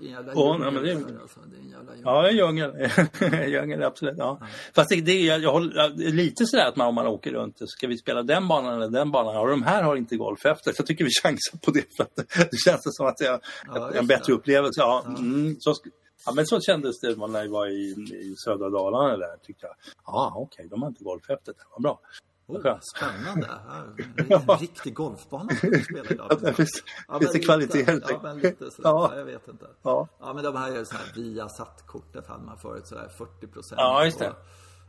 Jävla och, djungel, ja, men det är, alltså, det är en jävla djungel. Ja, djungel. Djungel, absolut. Ja. Ja. Fast det, det är jag håller, lite sådär att man, om man åker runt, ska vi spela den banan eller den banan? Ja, de här har inte golf efter. Så tycker vi chansar på det, för att det känns som att det är ja, en bättre det. upplevelse. Ja, ja. Mm, så, ja, men så kändes det när jag var i, i södra Dalarna där, tyckte jag. Ja, ah, okej, okay, de har inte golf efter. Det var bra. Oh, spännande. Det är en riktig golfbana som vi spelar idag. Ja, visst, ja, visst lite kvalitet. Ja, men lite sådär. Ja. Ja, jag vet inte. Ja. Ja, men de här är så här via sattkortet hade man förut sådär fyrtio procent. Ja, just det.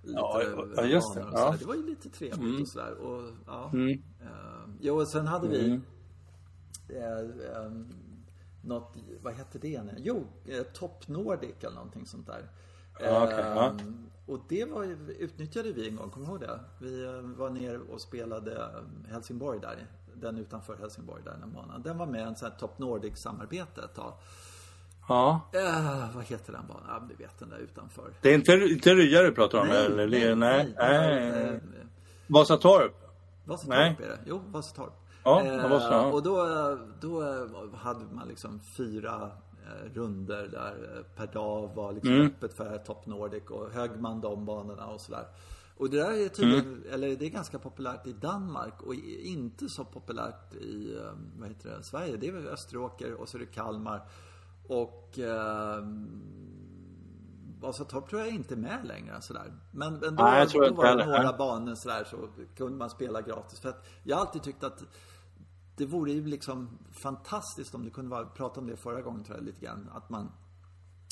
Ja, ja, just det. Ja. Det var ju lite trevligt mm. och sådär. Och, ja. Mm. Jo, och sen hade vi mm. eh, eh, något, vad hette det nu? Jo, eh, Top Nordic eller någonting sånt där. Ja, okay. ja. Och det var, utnyttjade vi en gång, kommer du ihåg det? Vi var ner och spelade Helsingborg där, den utanför Helsingborg där den banan. Den var med en sån här Top Nordic-samarbete ett tag. Ja. Äh, vad heter den banan? Ja, vi vet den där utanför. Det är inte, inte Rya du pratar om? Nej, eller? nej. nej, nej. nej. Vasatorp? Vasatorp nej. är det. Jo, Vasatorp. Ja, eh, Vasatorp. Ja. Och då, då hade man liksom fyra... runder där per dag var liksom mm. öppet för Top Nordic, och högg man de banorna och sådär. Och det där är tydligen, mm. eller det är ganska populärt i Danmark och inte så populärt i, vad heter det, Sverige. Det är väl Österåker och så är det Kalmar och eh, alltså Top tror jag inte med längre sådär. Men, men då, Nej, då var det några banor sådär, så kunde man spela gratis. För att jag har alltid tyckt att det vore ju liksom fantastiskt om det kunde vara, prata om det förra gången tror jag lite grann, att man,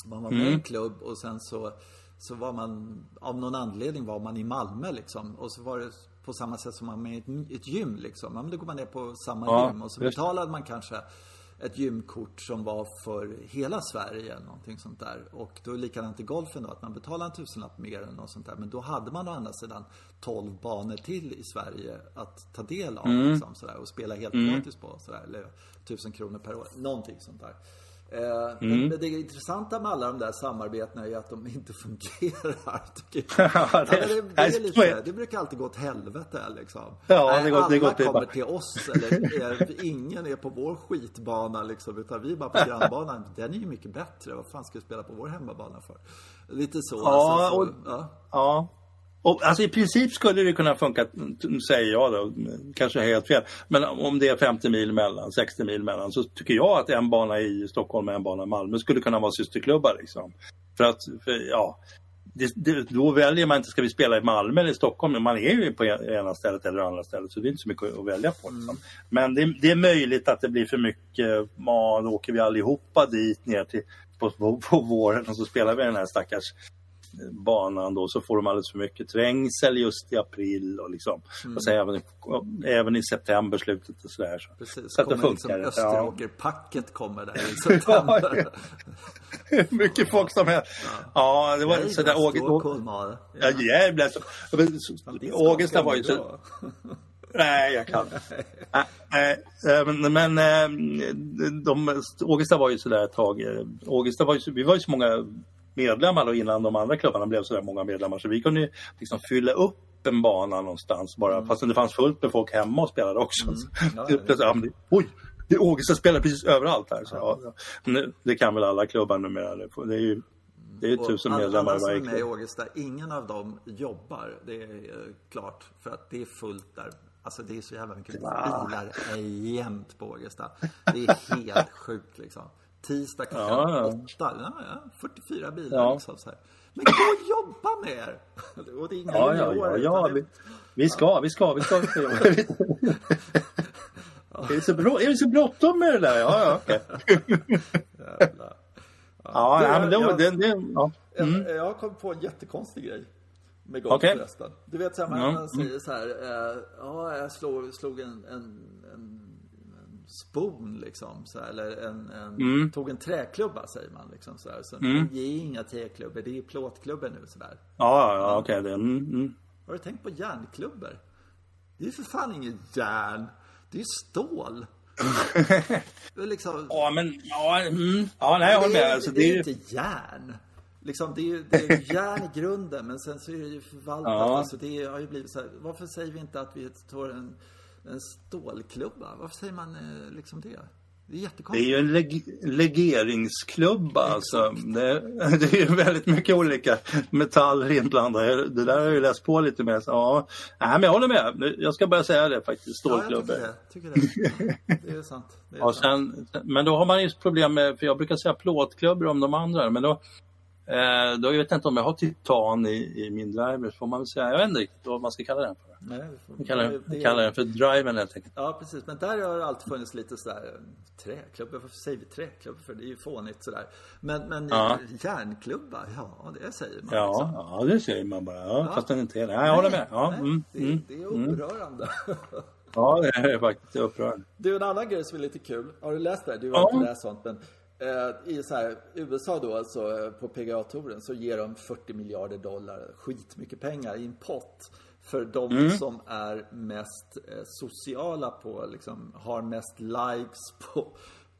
man var med i mm. en klubb och sen så, så var man, av någon anledning var man i Malmö liksom, och så var det på samma sätt som man med ett, ett gym liksom, ja, men då går man ner på samma ja, gym och så betalade man kanske ett gymkort som var för hela Sverige eller någonting sånt där. Och då likadant i golfen då, att man betalar en tusenlapp mer eller något sånt där. Men då hade man å andra sidan tolv banor till i Sverige att ta del av mm. liksom, sådär, och spela helt mm. gratis på sådär, eller tusen kronor per år, någonting sånt där. Eh, mm. Men det intressanta med alla de där samarbetena är att de inte fungerar, tycker jag. Ja, det, det, det, är lite, det brukar alltid gå åt helvete liksom. Ja, det går, alla det går kommer till oss eller är, ingen är på vår skitbana liksom, utan vi är bara på grannbanan. Den är ju mycket bättre, vad fan ska vi spela på vår hemmabana för? Lite så. Ja, alltså, så, och, ja. ja. Och, alltså i princip skulle det kunna funka, säger jag då, kanske helt fel, men om det är femtio mil mellan, sextio mil mellan, så tycker jag att en bana i Stockholm och en bana i Malmö skulle kunna vara systerklubbar liksom. För att, för, ja, det, det, då väljer man inte, ska vi spela i Malmö eller i Stockholm, men man är ju på ena stället eller andra stället, så det är inte så mycket att välja på liksom. Men det, det är möjligt att det blir för mycket, ja, då åker vi allihopa dit ner till, på, på, på våren, och så spelar vi den här stackars banan då, så får de alldeles för mycket trängsel just i april och liksom mm. och så även i, även i september slutet och sådär, så, precis, så att det funkar liksom. Österåkerpacket ja. kommer där i september. Mycket ja. folk som här ja, det var Nej, så där Ågesta ja jävlar så Ågesta var ju så Nej, jag kan. Nej, men men de Ågesta var ju så där ett tag. Ågesta var ju så, vi var ju så många medlemmar då, innan de andra klubbarna blev så där många medlemmar, så vi kunde ju liksom fylla upp en bana någonstans bara, mm. fast det fanns fullt med folk hemma och spelade också. Mm. Ja, det, det, ja, det, oj, det är Ågesta spelar precis överallt här. Så, ja. Ja, nu, det kan väl alla klubbar numera. Det är ju, det är ju tusen medlemmar varje klubb. Alla som är i Ågesta, ingen av dem jobbar, det är klart, för att det är fullt där. Alltså det är så jävla mycket bilar jämt på Ågesta. Det är helt sjukt liksom. Tisdag klockan ja. åtta, ja, ja, fyrtiofyra bilar ja. liksom så här. Men gå och jobba med er. Och det är inga ja, ja, ja, ja, vi, vi ska, vi ska, vi ska. ja, Är det så, bra, är det så bråttom med det där? Ja, ja. Jävlar. Ja, ja, men det var den den. Ja. Mm. Jag, jag kom på en jättekonstig grej med golf okay. förresten. Du vet så här, man mm. säger så här, eh, ja, jag slog, slog en, en, en spon liksom så här, eller en, en mm. tog en träklubba säger man liksom så här. Så mm. det är inga träklubbor, det är plåtklubbor nu så där. Ja, ja, okej okay, det. Mm, mm. Har du tänkt på järnklubbor? Det är för fan ingen järn. Det är stål. liksom... Ja, men ja, mm. ja, nej, jag håller med. Alltså, det, det är ju inte järn. Liksom, det är ju det är järn i grunden, men sen så är det ju förvaltat. Ja. Alltså, det har ju blivit så här, varför säger vi inte att vi tar en, en stålklubba? Varför säger man liksom det? Det är jättekonstigt. Det är ju en leg- legeringsklubba. Alltså. Det, det är ju väldigt mycket olika metaller inblandade. Det där har jag ju läst på lite mer. Så, ja. Nej, men jag håller med. Jag ska bara säga det faktiskt. Stålklubbor. Ja, jag tycker det. Tycker det. Det är sant. Det är ja, sant. Sen, men då har man ju problem med, för jag brukar säga plåtklubbor om de andra. Men då, eh, då vet jag inte om jag har titan i, i min driver. Så får man väl säga, jag vet inte riktigt vad man ska kalla den för. Nej, vi kallar, det, det, kallar den för driven helt enkelt. Ja, precis. Men där har det alltid funnits lite sådär träklubbor. Varför säger vi träklubbor? För det är ju fånigt sådär. Men, men ja. järnklubbar, ja, det säger man. Ja, liksom. ja det säger man bara. Ja, ja. Fast den inte är det. Nej, jag håller med. Ja, nej, mm, det, mm, det är upprörande. Mm. Ja, det är faktiskt upprörande. Du, en annan grej som är lite kul. Har du läst det? Du har ja. inte läst sånt, men... I så här, U S A då, alltså på P G A-turen så ger de fyrtio miljarder dollar, skitmycket pengar i en pott för de mm. som är mest sociala på, liksom, har mest likes på,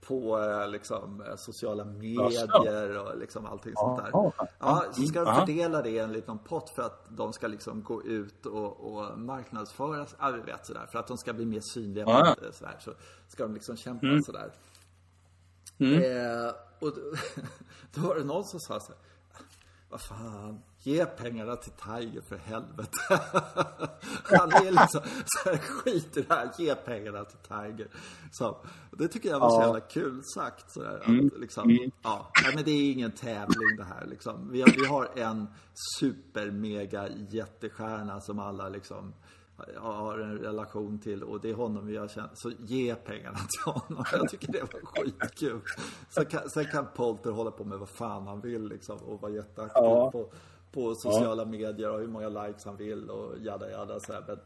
på liksom, sociala medier och liksom allting sånt där. Ja, så ska de fördela det i en liten pott för att de ska liksom gå ut och, och marknadsföras, ja, vi vet, så där, för att de ska bli mer synliga ja. så, där, så ska de liksom kämpa mm. sådär. Mm. Eh, och då, då var det någon som sa så här, vad fan, ge pengarna till Tiger för helvete. Han är liksom så här, skit i det här, ge pengarna till Tiger. Så, det tycker jag var ja. så jävla kul sagt. Så där, att, mm. liksom, mm. ja, men det är ingen tävling det här. Liksom. Vi, vi har en super mega jättestjärna som alla liksom... har en relation till, och det är honom vi har känt, så ge pengarna till honom. Jag tycker det var skitkul. Sen kan, sen kan Polter hålla på med vad fan han vill liksom, och vara jätteaktiv ja. på, på sociala ja. medier och hur många likes han vill och jada jada så här, men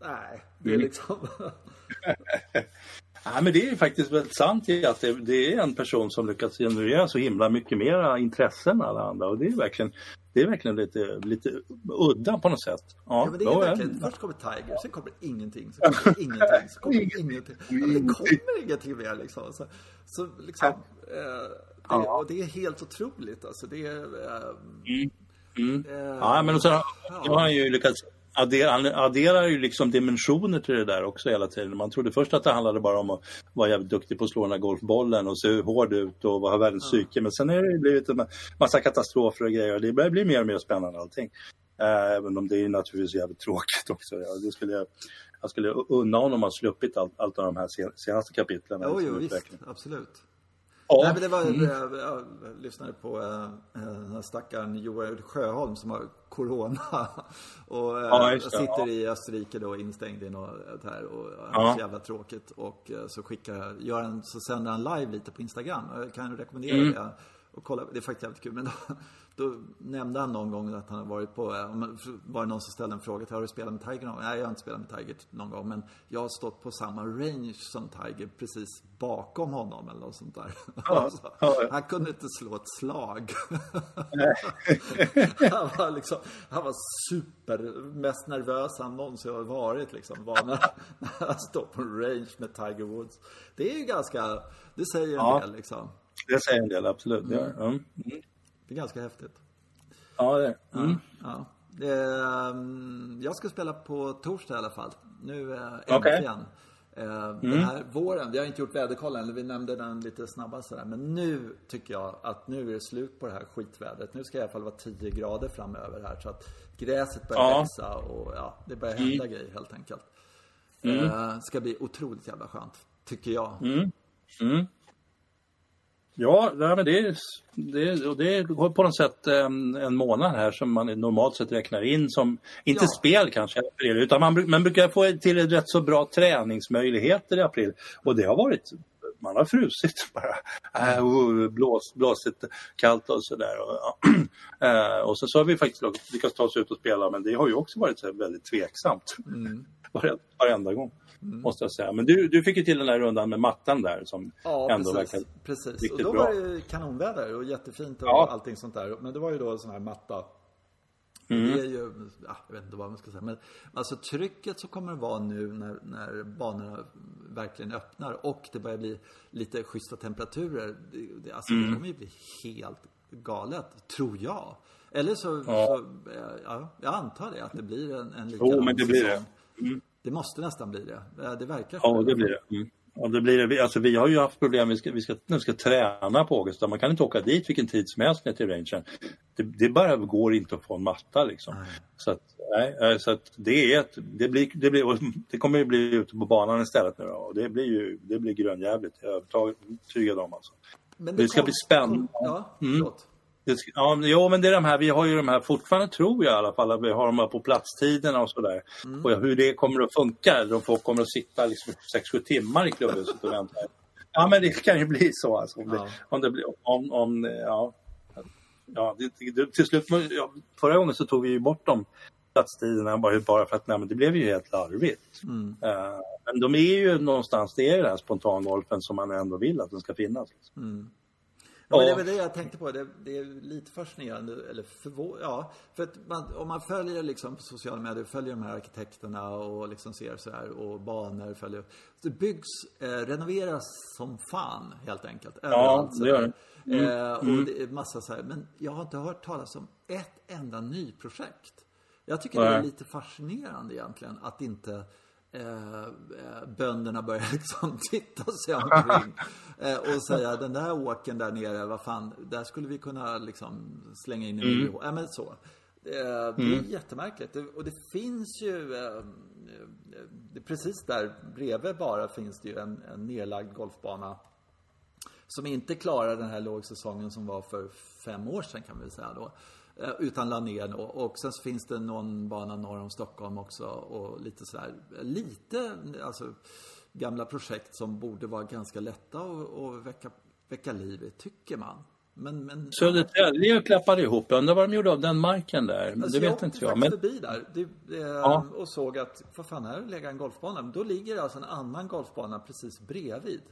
nej, det är liksom ja, men det är ju faktiskt väldigt sant att det, det är en person som lyckats generera så himla mycket mera intressen än alla andra, och det är verkligen, det är verkligen lite, lite udda på något sätt. Ja, ja, men det är verkligen, är... först kommer Tiger, sen kommer ingenting, sen kommer ingenting, sen kommer ingenting. Ja, det kommer ingenting mer liksom. Så, så liksom, äh, det, och det är helt otroligt alltså, det är... Äh, mm. Mm. Äh, ja, men och sen ja. har han ju lyckats... Addera, han adderar ju liksom dimensioner till det där också hela tiden. Man trodde först att det handlade bara om att vara jävligt duktig på att slå den här golfbollen och se hur hård ut och ha världens psyke. Men sen har det ju blivit en massa katastrofer och grejer. Det börjar bli mer och mer spännande allting. Äh, även om det är naturligtvis jävligt tråkigt också. Ja, det skulle jag, jag skulle unna honom att sluppit allt, allt av de här senaste kapitlen. Jo, jo visst, absolut. Ja. Nej, men det var, mm. jag lyssnade på äh, den här stackaren Joel Sjöholm som har corona och äh, ja, just, sitter ja. i Österrike då instängd i något här, och ja. det är så jävla tråkigt, och så skickar, gör en, så sänder han live lite på Instagram. Jag kan rekommendera mm. det och kolla, det är faktiskt jävligt kul. Men då, då nämnde han någon gång att han har varit på, var det någon som ställde en fråga till, har du spelat med Tiger någon gång? Nej, jag har inte spelat med Tiger någon gång, men jag har stått på samma range som Tiger, precis bakom honom eller något sånt där. Ja, så, ja. Han kunde inte slå ett slag. han var liksom, han var super, mest nervös han någonsin har varit liksom, var när han står på range med Tiger Woods. Det är ju ganska, det säger en ja. del liksom. Det säger en del, absolut. Mm. Ja. Mm. Det är ganska häftigt. Ja, det är. Mm. Ja, ja. Eh, jag ska spela på torsdag i alla fall. Nu eh, okay. äntligen. Eh, mm. Den här våren, vi har inte gjort väderkollen, eller vi nämnde den lite snabbare sådär. Men nu tycker jag att nu är det slut på det här skitvädret. Nu ska det i alla fall vara tio grader framöver här. Så att gräset börjar ja. växa och ja, det börjar hända mm. grejer helt enkelt. Det eh, mm. ska bli otroligt jävla skönt, tycker jag. Mm. Mm. Ja, men det är, det är, det är på något sätt en, en månad här som man normalt sett räknar in som, inte ja. spel kanske i april, utan man, man brukar få till rätt så bra träningsmöjligheter i april. Och det har varit, man har frusit bara, äh, och blås, blåsigt kallt och sådär. Och, ja. och så, så har vi faktiskt lyckats ta oss ut och spela, men det har ju också varit så väldigt tveksamt mm. varenda gång. Mm. måste jag säga. Men du, du fick ju till den där rundan med mattan där som ja, ändå precis, verkar precis. riktigt bra. Och då var det kanonväder och jättefint och ja. allting sånt där. Men det var ju då en sån här matta. Mm. Det är ju, ja, jag vet inte vad man ska säga. Men alltså trycket så kommer det vara nu när, när banorna verkligen öppnar och det börjar bli lite schyssta temperaturer. Det, det, alltså mm. det kommer ju bli helt galet, tror jag. Eller så, ja. så ja, jag antar det att det blir en, en likadan Jo, men det blir säsong. det. Mm. Det måste nästan bli det. Det verkar. Ja, det blir det. Mm. Ja, det blir det. Alltså, vi har ju haft problem. Vi ska, vi ska, vi ska träna på Augusta. Man kan inte åka dit vilken tid som helst ner till rangen. Det, det bara går inte att få en matta liksom. Nej. Så att, nej, så att det är ett, det blir, det blir, det kommer ju bli ute på banan istället nu. Och det blir ju, det blir grönjävligt. Jag är övertygad om alltså. Men det, det ska kom, bli spännande. Kom, ja, mm. det ska, ja, jo, men det är de här, vi har ju de här fortfarande, tror jag i alla fall, att vi har de här på platstiderna och sådär. Mm. Och hur det kommer att funka, de får kommer att sitta liksom sex sju timmar i klubbhuset och vänta. Ja, men det kan ju bli så alltså, om det, ja. om det blir, om, om ja, ja det, det, till slut, ja, förra gången så tog vi ju bort dem platstiderna bara, bara för att nej, men det blev ju helt larvigt. Mm. Uh, men de är ju någonstans, det är ju den här spontangolfen som man ändå vill att den ska finnas liksom. Mm. Ja. Men det var det jag tänkte på. Det, det är lite fascinerande. Eller förvå- ja, för att man, om man följer liksom på sociala medier, följer de här arkitekterna och liksom ser så här, och banor följer. Det byggs, eh, renoveras som fan helt enkelt. Ja, det gör det. Mm. Eh, och mm. det är massa så här. Men jag har inte hört talas om ett enda nyprojekt. Jag tycker Nej. det är lite fascinerande egentligen att inte... Eh, bönderna börjar liksom titta sig omkring eh, och säga, den där åken där nere, vad fan, där skulle vi kunna liksom slänga in en mm. miljon. Äh, men så. Eh, det är mm. jättemärkligt. Det, och det finns ju eh, det, precis där bredvid bara finns det ju en, en nedlagd golfbana som inte klarar den här lågsäsongen som var för fem år sedan kan vi säga då. Utan la ner då. Och sen så finns det någon bana norr om Stockholm också. Och lite sådär, lite alltså, gamla projekt som borde vara ganska lätta och, och väcka, väcka livet, tycker man. Men, men... Södertälje klappade ihop. Jag undrar vad de gjorde av den marken där. Alltså, det vet jag inte jag. Men... förbi där det, eh, ja. och såg att, vad fan är det att lägga en golfbana? Då ligger alltså en annan golfbana precis bredvid.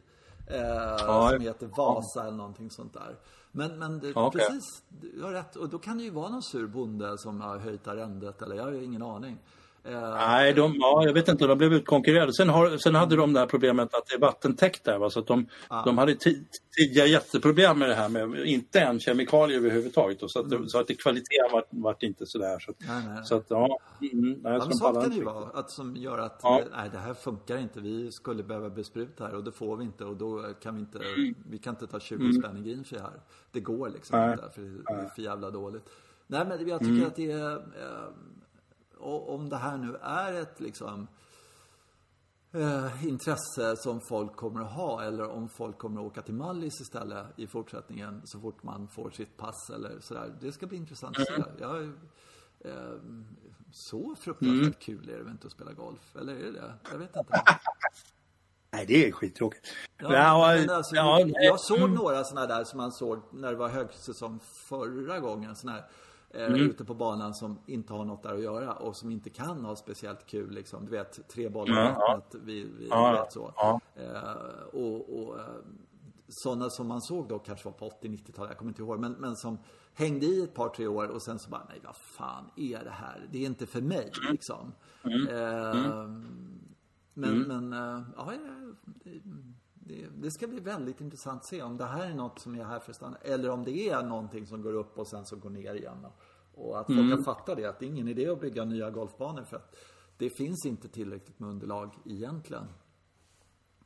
Eh, ja, som heter Vasa ja. eller någonting sånt där. Men, men det, okay. precis, du har rätt. Och då kan det ju vara någon sur bonde som har höjt arrendet, eller jag har ju ingen aning. Eh, Nej, de, ja, jag vet inte, de blev utkonkurrerade. Sen, har, sen hade de det här problemet att det är vattentäkt där. Va? Så att de, ah. de hade t- tidiga jätteproblem med det här, med inte en kemikalie överhuvudtaget. Och så, att, mm. så att det kvaliteten var, var inte sådär. Så, nej, nej. så att, ja. Mm, nej, alltså, så kan det ju vara, att, som gör att ja. nej, det här funkar inte. Vi skulle behöva bespruta här och det får vi inte. Och då kan vi inte, mm. vi kan inte ta tjugo mm. spänn i greenfree här. Det går liksom nej. inte, för det är för jävla dåligt. Nej, men jag tycker mm. att det är... Eh, och om det här nu är ett liksom, eh, intresse som folk kommer att ha, eller om folk kommer att åka till Mali istället i fortsättningen så fort man får sitt pass eller sådär. Det ska bli intressant att se. Jag, eh, så fruktansvärt mm. kul är det inte att spela golf, eller är det det? Jag vet inte. Nej, det är skittråkigt. Ja, men alltså, jag, jag såg några sådana där som man såg när det var högsäsong förra gången, sådana här. Mm. Ute på banan som inte har något där att göra och som inte kan ha speciellt kul liksom. Du vet, tre bollar mm. att vi, vi mm. vet så mm. eh, och, och sådana som man såg då kanske var på åttio nittiotalet, jag kommer inte ihåg, men, men som hängde i ett par tre år och sen så bara, nej vad fan är det här, det är inte för mig liksom. mm. Eh, men, mm. men eh, ja, det, det, det ska bli väldigt intressant att se om det här är något som är här för stanna, eller om det är någonting som går upp och sen så går ner igen. Och att mm. folk kan fatta det, att det är ingen idé att bygga nya golfbanor för att det finns inte tillräckligt med underlag egentligen.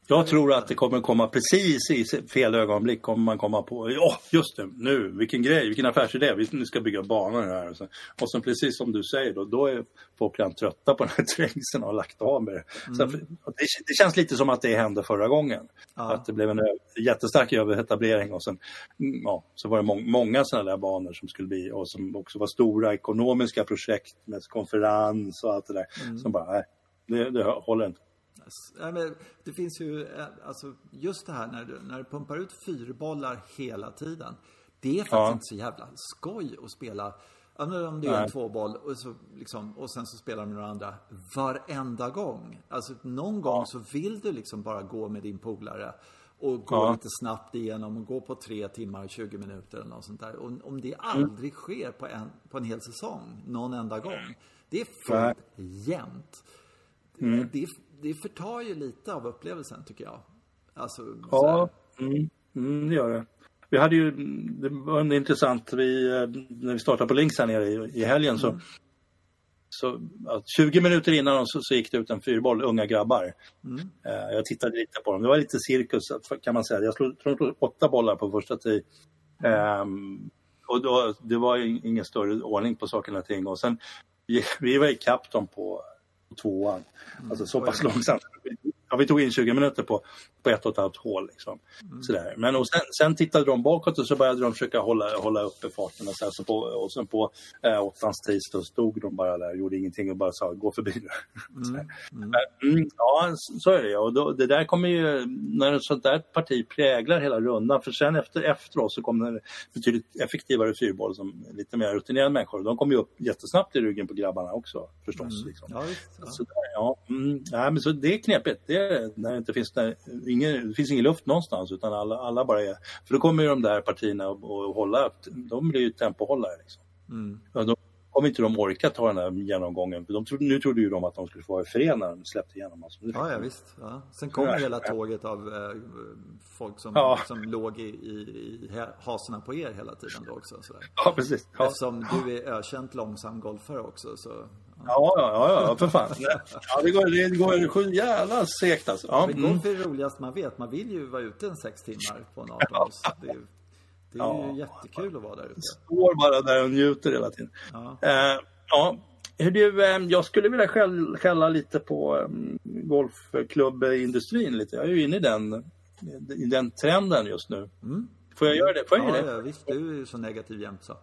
Jag tror att det kommer komma precis i fel ögonblick, om man kommer på, ja just det, nu, vilken grej, vilken affärsidé, vi nu ska bygga banor här. Och sen, och sen precis som du säger då, då är folk redan trötta på den här trängseln och har lagt av med det. Mm. Så det, det känns lite som att det hände förra gången. Ja. Att det blev en jättestark överetablering och sen ja, så var det må- många sådana där banor som skulle bli, och som också var stora ekonomiska projekt med konferens och allt det där. Mm. Som bara, nej, det, det håller inte. Det finns ju, alltså just det här när du, när du pumpar ut fyrbollar hela tiden. Det är faktiskt ja. inte så jävla skoj att spela. Om du gör en tvåboll och, så, liksom, och sen så spelar de några andra varenda gång. Alltså någon gång ja. så vill du liksom bara gå med din polare och gå ja. lite snabbt igenom och gå på tre timmar och tjugo minuter eller något sånt där. Och om det aldrig sker på en, på en hel säsong, någon enda gång. Det är fullt ja. jämnt. Mm. Det är Det förtar ju lite av upplevelsen, tycker jag. Alltså, ja, mm, mm, det gör det. Vi hade ju, det var intressant, vi, när vi startade på Links här nere i, i helgen. Mm. Så, så, ja, tjugo minuter innan så, så gick det ut en fyrboll, unga grabbar. Mm. Eh, jag tittade lite på dem. Det var lite cirkus, kan man säga. Jag slog, tror jag slog åtta bollar på första tid. Eh, och då, det var ingen större ordning på sakerna och ting. Och sen, vi var i kapp dem på tvåan. Alltså så pass långsamt. Ja, vi tog in tjugo minuter på, på ett och ett halvt hål. Liksom. Mm. Sådär. Men och sen, sen tittade de bakåt och så började de försöka hålla, hålla uppe farten. Och, så här, så på, och sen på eh, åttans tis då stod de bara där och gjorde ingenting och bara sa gå förbi. Mm. Mm. Ja, så är det. Och då, det där kommer ju, när ett sånt där parti präglar hela rundan. För sen efter, efteråt så kommer det betydligt effektivare fyrboll som lite mer rutinerade människor. De kommer ju upp jättesnabbt i ryggen på grabbarna också förstås. Mm. Liksom. Ja, just, ja. Så, där, ja. Mm. Ja, men så det är knepigt. Det när det inte finns, när ingen, det finns ingen luft någonstans utan alla, alla bara är, för då kommer ju de där partierna och, och hålla, de blir ju tempohållare liksom. Mm. De kommer inte de orka ta den här genomgången, de trodde, nu trodde ju de att de skulle få vara i förening när de släppte igenom oss. Ja, ja visst, ja. Sen kom ja, hela tåget av eh, folk som, ja. som låg i, i, i hasorna på er hela tiden då också sådär. Ja, precis. Ja. Eftersom du är ökänt långsam golfare också så. Ja, ja, ja, ja, för fan. Ja, det går, det går sju jävla segt alltså. Ja, det går för roligast man vet. Man vill ju vara ute en sex timmar på en arton. Det är, det är ja, ju jättekul att vara där ute. Står bara där och njuter hela tiden. Ja. Eh, ja. Du, eh, jag skulle vilja skälla, skälla lite på eh, golfklubbindustrin lite. Jag är ju inne i den, i den trenden just nu. Mm. Får jag göra det? Får jag ja, det? Ja, visst. Du är ju så negativ jämt så.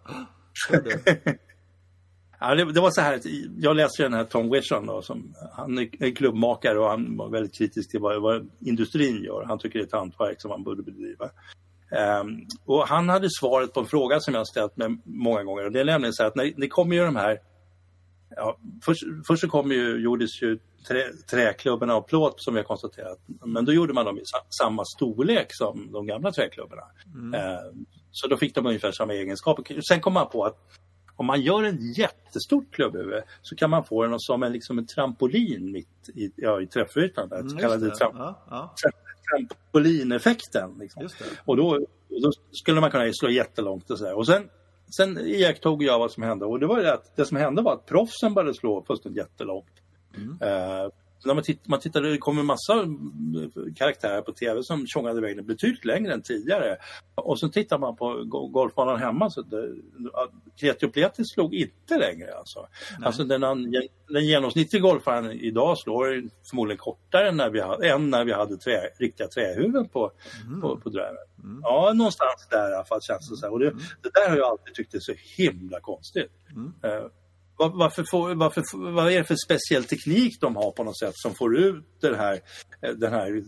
Ja, det, det var så här, jag läste den här Tom Whitson då, som, han är en klubbmakare och han var väldigt kritisk till vad, vad industrin gör. Han tycker det är ett hantverk som man borde bedriva. Um, och han hade svaret på en fråga som jag har ställt mig många gånger. Och det är nämligen så här att när, det kommer ju de här, ja, först, först så kom ju, gjordes ju trä, träklubborna av plåt som vi har konstaterat. Men då gjorde man dem i sa, samma storlek som de gamla träklubborna. Mm. Um, så då fick de ungefär samma egenskaper. Sen kom man på att om man gör en jättestort klubbhuvud så kan man få den som en, liksom en trampolin mitt i, ja, i träffytan. Mm, så kallade tram- ja, ja. trampolineffekten. Liksom. Och då, då skulle man kunna slå jättelångt. Och, så och sen, sen iakttog jag vad som hände. Och det var det, att, det som hände var att proffsen började slå fullständigt jättelångt. Mm. Uh, när man, titt, man tittade, det kom en massa karaktärer på tv som tjongade vägen betydligt längre än tidigare. Och så tittar man på golfbanan hemma så Kretiopletis slog inte längre. Alltså, alltså den, den genomsnittliga golfaren idag slår förmodligen kortare när vi hade, än när vi hade trä, riktiga trähuvuden på, mm. på, på dröven. Mm. Ja, någonstans där i alla fall känns det så här. Och det, mm. det där har jag alltid tyckt är så himla konstigt. Mm. Uh, Varför får, varför, vad är det för speciell teknik de har på något sätt som får ut den här, den här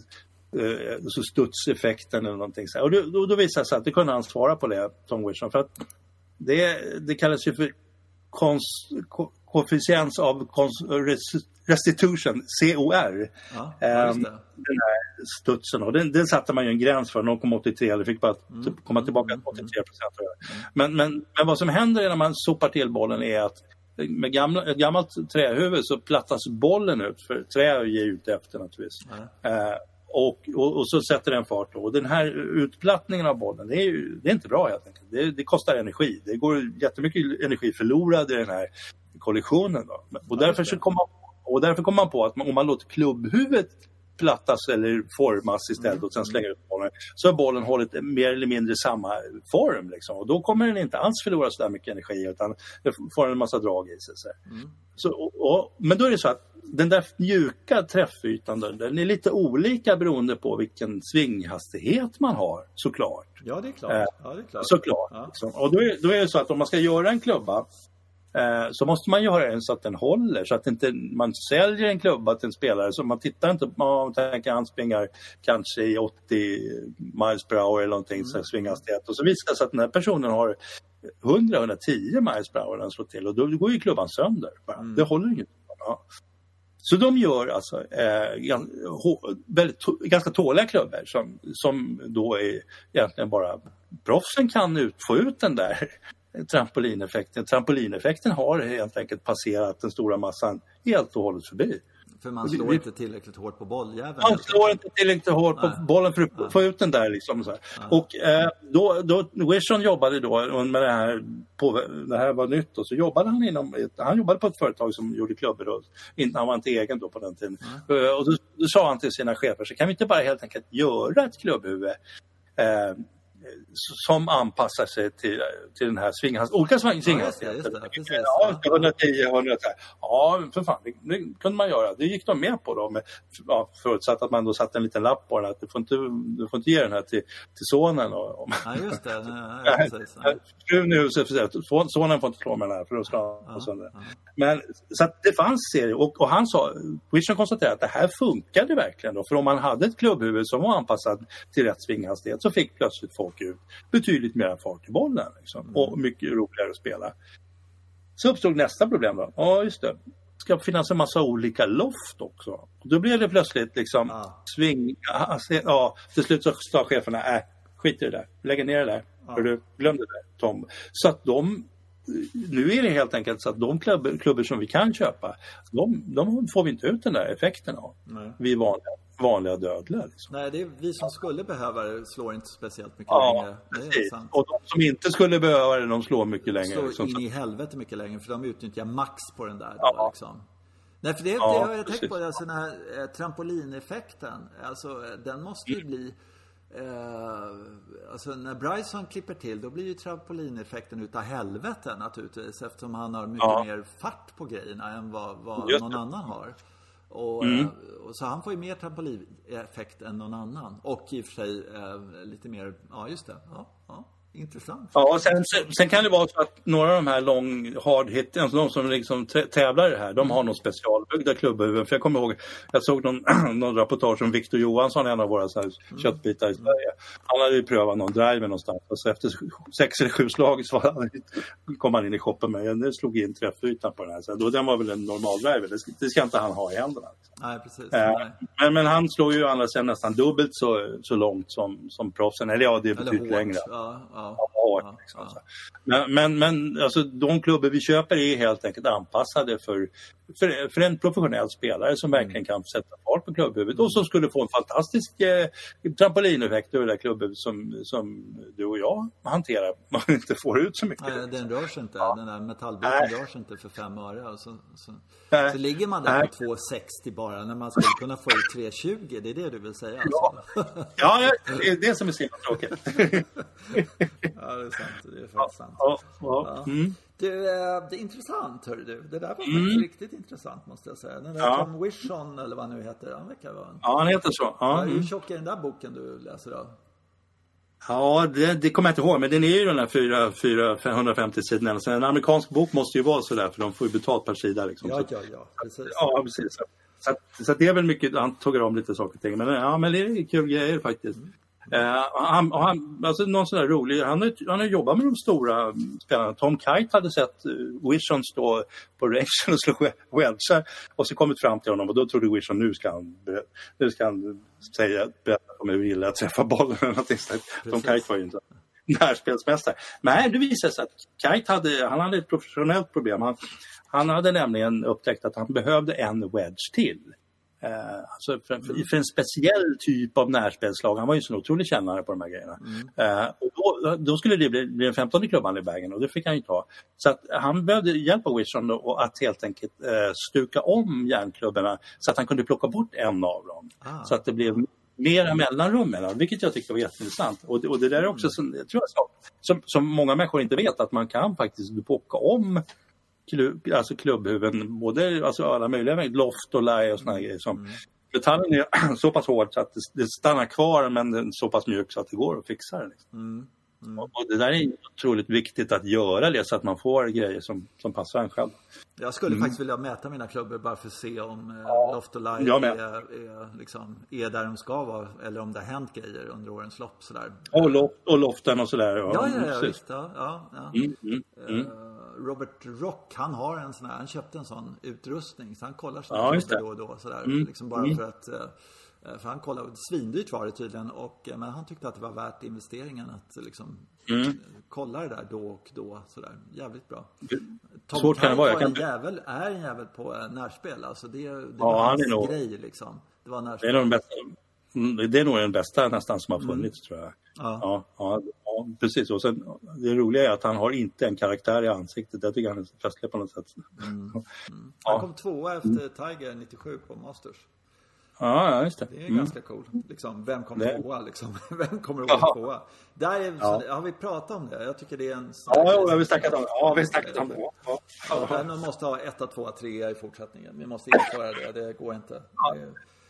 så studseffekten eller någonting så här. Och då, då visar det sig att det kunde han svara på det, Tom Wilson, för att det, det kallas ju för koefficiens av restitution, C O R. Ja, um, den här studsen. Och den, den satte man ju en gräns för, noll komma åttiotre, eller fick bara mm. typ, komma tillbaka till åttiotre procent. Mm. Men, men, men vad som händer när man sopar till bollen är att med gamla, ett gammalt trähuvud så plattas bollen ut, för trä ger ut efter naturligtvis. Mm. Eh, och, och, och så sätter den fart då. Och den här utplattningen av bollen, det är, ju, det är inte bra helt enkelt. Det, det kostar energi. Det går jättemycket energi förlorad i den här kollisionen. Då. Och, därför så kom man, och därför kom man på att man, om man låter klubbhuvudet plattas eller formas istället mm. och sen slänger ut bollen. Så har bollen hållit mer eller mindre samma form liksom. Och då kommer den inte alls förlora så där mycket energi, utan den får en massa drag i sig. Så. Mm. Så, och, och, men då är det så att den där mjuka träffytan, den är lite olika beroende på vilken svinghastighet man har, såklart. Ja, det är klart. Ja, det är klart. Såklart. Ja. Liksom. Och då är, då är det så att om man ska göra en klubba, så måste man göra en så att den håller, så att inte man säljer en klubba till en spelare, så man tittar inte på, man tänker han svingar kanske i åttio miles per hour eller någonting mm. så svinghastighet, och så visar det sig att den här personen har hundra till etthundratio miles per hour den slår till, och då går ju klubban sönder mm. det håller ju inte. Ja. Så de gör alltså eh, väldigt to- ganska tåliga klubbor som, som då är egentligen bara proffsen kan ut, få ut den där trampolineffekten. Trampolineffekten har helt enkelt passerat den stora massan helt och hållet förbi. För man slår det, inte tillräckligt hårt på bolljäveln. Man slår inte tillräckligt hårt på bollen för att nej. Få ut den där liksom. Så här. Och eh, då, då, Wilson jobbade då med det här, på, det här var nytt och så jobbade han inom, han jobbade på ett företag som gjorde klubbor och inte, han var inte egen då på den tiden. Mm. Och då, då sa han till sina chefer, så kan vi inte bara helt enkelt göra ett klubbhuvud eh, som anpassar sig till, till den här svinghastigheten. Olika svinghastigheten. Ja, ja, hundratio, hundra. Ja, för fan. Det, det kunde man göra. Det gick de med på då. Med, ja, förutsatt att man då satte en liten lapp på den. Att du får inte, du får inte ge den här till, till sonen. Och, och, ja, just det. Ja, precis. Frun i huset. Sonen får inte slå med den här. För då ska ja, och sådär. Ja. Men så att det fanns serier. Och, och han sa, Wilson konstaterade att det här funkade verkligen då. För om man hade ett klubbhuvud som var anpassat till rätt svinghastighet, så fick plötsligt folk ut betydligt mer fart i bollen liksom. Mm. Och mycket roligare att spela. Så uppstod nästa problem då. Ja, just det. Ska finnas en massa olika loft också. Och då blev det plötsligt liksom ah. sving. Alltså, ja, till slut så sa cheferna, äh, skit i det där. Lägg ner det där. Ah. Du glömde det, Tom. Så att de, nu är det helt enkelt så att de klubb, klubbor som vi kan köpa, de, de får vi inte ut den där effekten av. Nej. Vi är vanliga. vanliga dödliga. Liksom. Nej, det är vi som skulle behöva det, slår inte speciellt mycket ja, längre. Det är sant. Och de som inte skulle behöva det, de slår mycket längre. Slår liksom. In i helvete mycket längre, för de utnyttjar max på den där. Ja. Då, liksom. Nej, för det, ja, det har jag precis. tänkt på, alltså, den här eh, trampolineffekten, alltså, den måste ju mm. bli eh, alltså, när Bryson klipper till, då blir ju trampolineffekten utav helvete naturligtvis, eftersom han har mycket ja. mer fart på grejerna än vad, vad någon annan har. Och, mm. och så han får ju mer trampolineffekt än någon annan. Och i och för sig eh, lite mer. Ja, just det. Ja, ja. Intressant. Ja, och sen, sen kan det vara så att några av de här long hard hit, alltså de som liksom tävlar det här, de har någon specialbyggda klubbhuvud. För jag kommer ihåg, jag såg någon, någon rapportage om Victor Johansson, en av våra så här köttbitar i Sverige. Han hade ju prövat någon drive någonstans. Och så efter sex eller sju slag så han, kom han in i shoppen med, nu slog in träffytan på den här. Så då, den var väl en normal drive, det ska, det ska inte han ha i händerna. Nej, precis. Äh, nej. Men, men han slog ju andra sen nästan dubbelt så, så långt som, som proffsen. Eller ja, det är betydligt längre. Ja, ja. Ja, ja, liksom. ja. Men, men, men alltså, de klubbar vi köper är helt enkelt anpassade för, för, för en professionell spelare som verkligen mm. kan sätta fart på klubbhuvudet och som skulle få en fantastisk eh, trampolineffekt över det där klubbhuvudet som, som du och jag hanterar. Man inte får ut så mycket. Nej, liksom. Den rör sig inte. Ja. Den där metallbiten äh. rör sig inte för fem öre. Och så, så, äh. så ligger man där på två sextio bara när man skulle kunna få ut tre tjugo. Det är det du vill säga. Ja, alltså. ja det är det som är sent tråkigt. Ja, det är sant. Det är faktiskt sant. Ja, ja. Ja. Mm. Du, det är intressant, hör du. Det där var faktiskt mm. riktigt intressant, måste jag säga. Den där ja. Tom Whitson, eller vad nu heter han, verkar vara en... Ja, han heter så. Ja. Hur tjock är den där boken du läser då? Ja, det, det kommer jag inte ihåg, men den är ju den här fyra hundra femtio sidorna. Så en amerikansk bok måste ju vara sådär, för de får ju betalt per sida. Liksom. Ja, ja, ja. Precis. Ja, precis. Så, att, så att det är väl mycket, han tog om lite saker och ting. Men, ja, men det är kul grejer faktiskt. Mm. Uh, han, han, alltså någon sån där rolig, han har, han har jobbat med de stora spelarna. Tom Kite hade sett Wilson stå på rangen och slå wedgar och så kommit fram till honom, och då trodde Wilson nu ska han, nu ska han säga om hur illa att träffa bollen eller någonting. Tom Kite var ju inte närspelsmästare. Nej, det visade sig att Kite hade, han hade ett professionellt problem. Han, han hade nämligen upptäckt att han behövde en wedge till Eh, alltså för, en, för en speciell typ av närspelslag. Han var ju så otrolig kännare på de här grejerna. Mm. Eh, och då, då skulle det bli, bli en femtonde klubban i vägen, och det fick han ju ta. Så att han behövde hjälp av Whitson och att helt enkelt eh, stuka om järnklubborna så att han kunde plocka bort en av dem. Ah. Så att det blev mera mellanrum mellan, vilket jag tycker var jätteintressant. Och det, och det där är också som, jag tror jag, som, som många människor inte vet, att man kan faktiskt plocka om klubb, alltså klubbhuven, både alltså alla möjliga vägar, loft och laj och såna mm. grejer. Som, metallen är så pass hård så att det, det stannar kvar, men den är så pass mjuk så att det går att fixa det. Liksom. Mm. Mm. Och, och det där är otroligt viktigt att göra det, så att man får grejer som, som passar en själv. Jag skulle mm. faktiskt vilja mäta mina klubbor bara för att se om eh, ja, loft och line är, är, liksom, är där de ska vara, eller om det har hänt grejer under årens lopp. Sådär. Och, loft, och loften och sådär. Ja, ja, ja, ja visst. Ja, ja, ja. Mm, mm, mm. Uh, Robert Rock, han har en sån här, han köpte en sån utrustning, så han kollar sådär, ja, just det, då och då sådär, mm. liksom bara mm. för att för han kollade, svindyrt var det tydligen, och men han tyckte att det var värt investeringen att liksom mm. kolla det där då och då sådär, jävligt bra. Tom Kyle var kan... en jävel, är en jävel på närspel, alltså det, det ja, var hans nog... grej liksom. Det var närspel. Det är nog den bästa, det är nog den bästa nästan som har funnits, mm. tror jag. Ja. Ja, ja, ja, precis. Och sen, det roliga är att han har inte en karaktär i ansiktet. Jag tycker han är festlig på något sätt. Mm. Mm. Han ja. kom tvåa efter Tiger nittiosju på Masters. Ja, just det. Det är mm. ganska cool. Liksom, vem kommer tvåa? Liksom? Vem kommer tvåa? Där är, ja. så, har vi pratat om det? Jag tycker det är en... Ja, vi har snackat om det. Ja, vi har snackat om det. Ja, man måste ha ett, två, tre i fortsättningen. Vi måste införa det. Det går inte. Ja.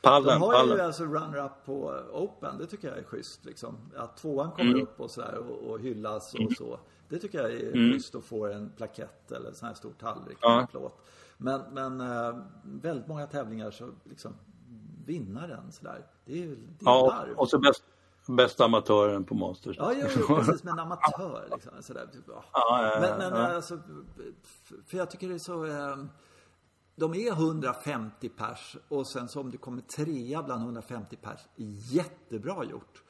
Pallen, de har pallen. ju alltså runner-up på Open. Det tycker jag är schysst liksom. Att tvåan kommer mm. upp och, så där, och, och hyllas mm. och så. Det tycker jag är mm. schysst, att få en plakett eller en sån här stor tallrik, ja. plåt. Men, men äh, väldigt många tävlingar så liksom vinnaren så där. Det är ju det är ja, och så bäst, bästa amatören på Masters. Ja, ja, ja precis, men amatör liksom så där. Ja, ja, men men ja. alltså, för jag tycker det är så äh, de är hundrafemtio pers, och sen så om du kommer trea bland hundrafemtio pers, jättebra gjort.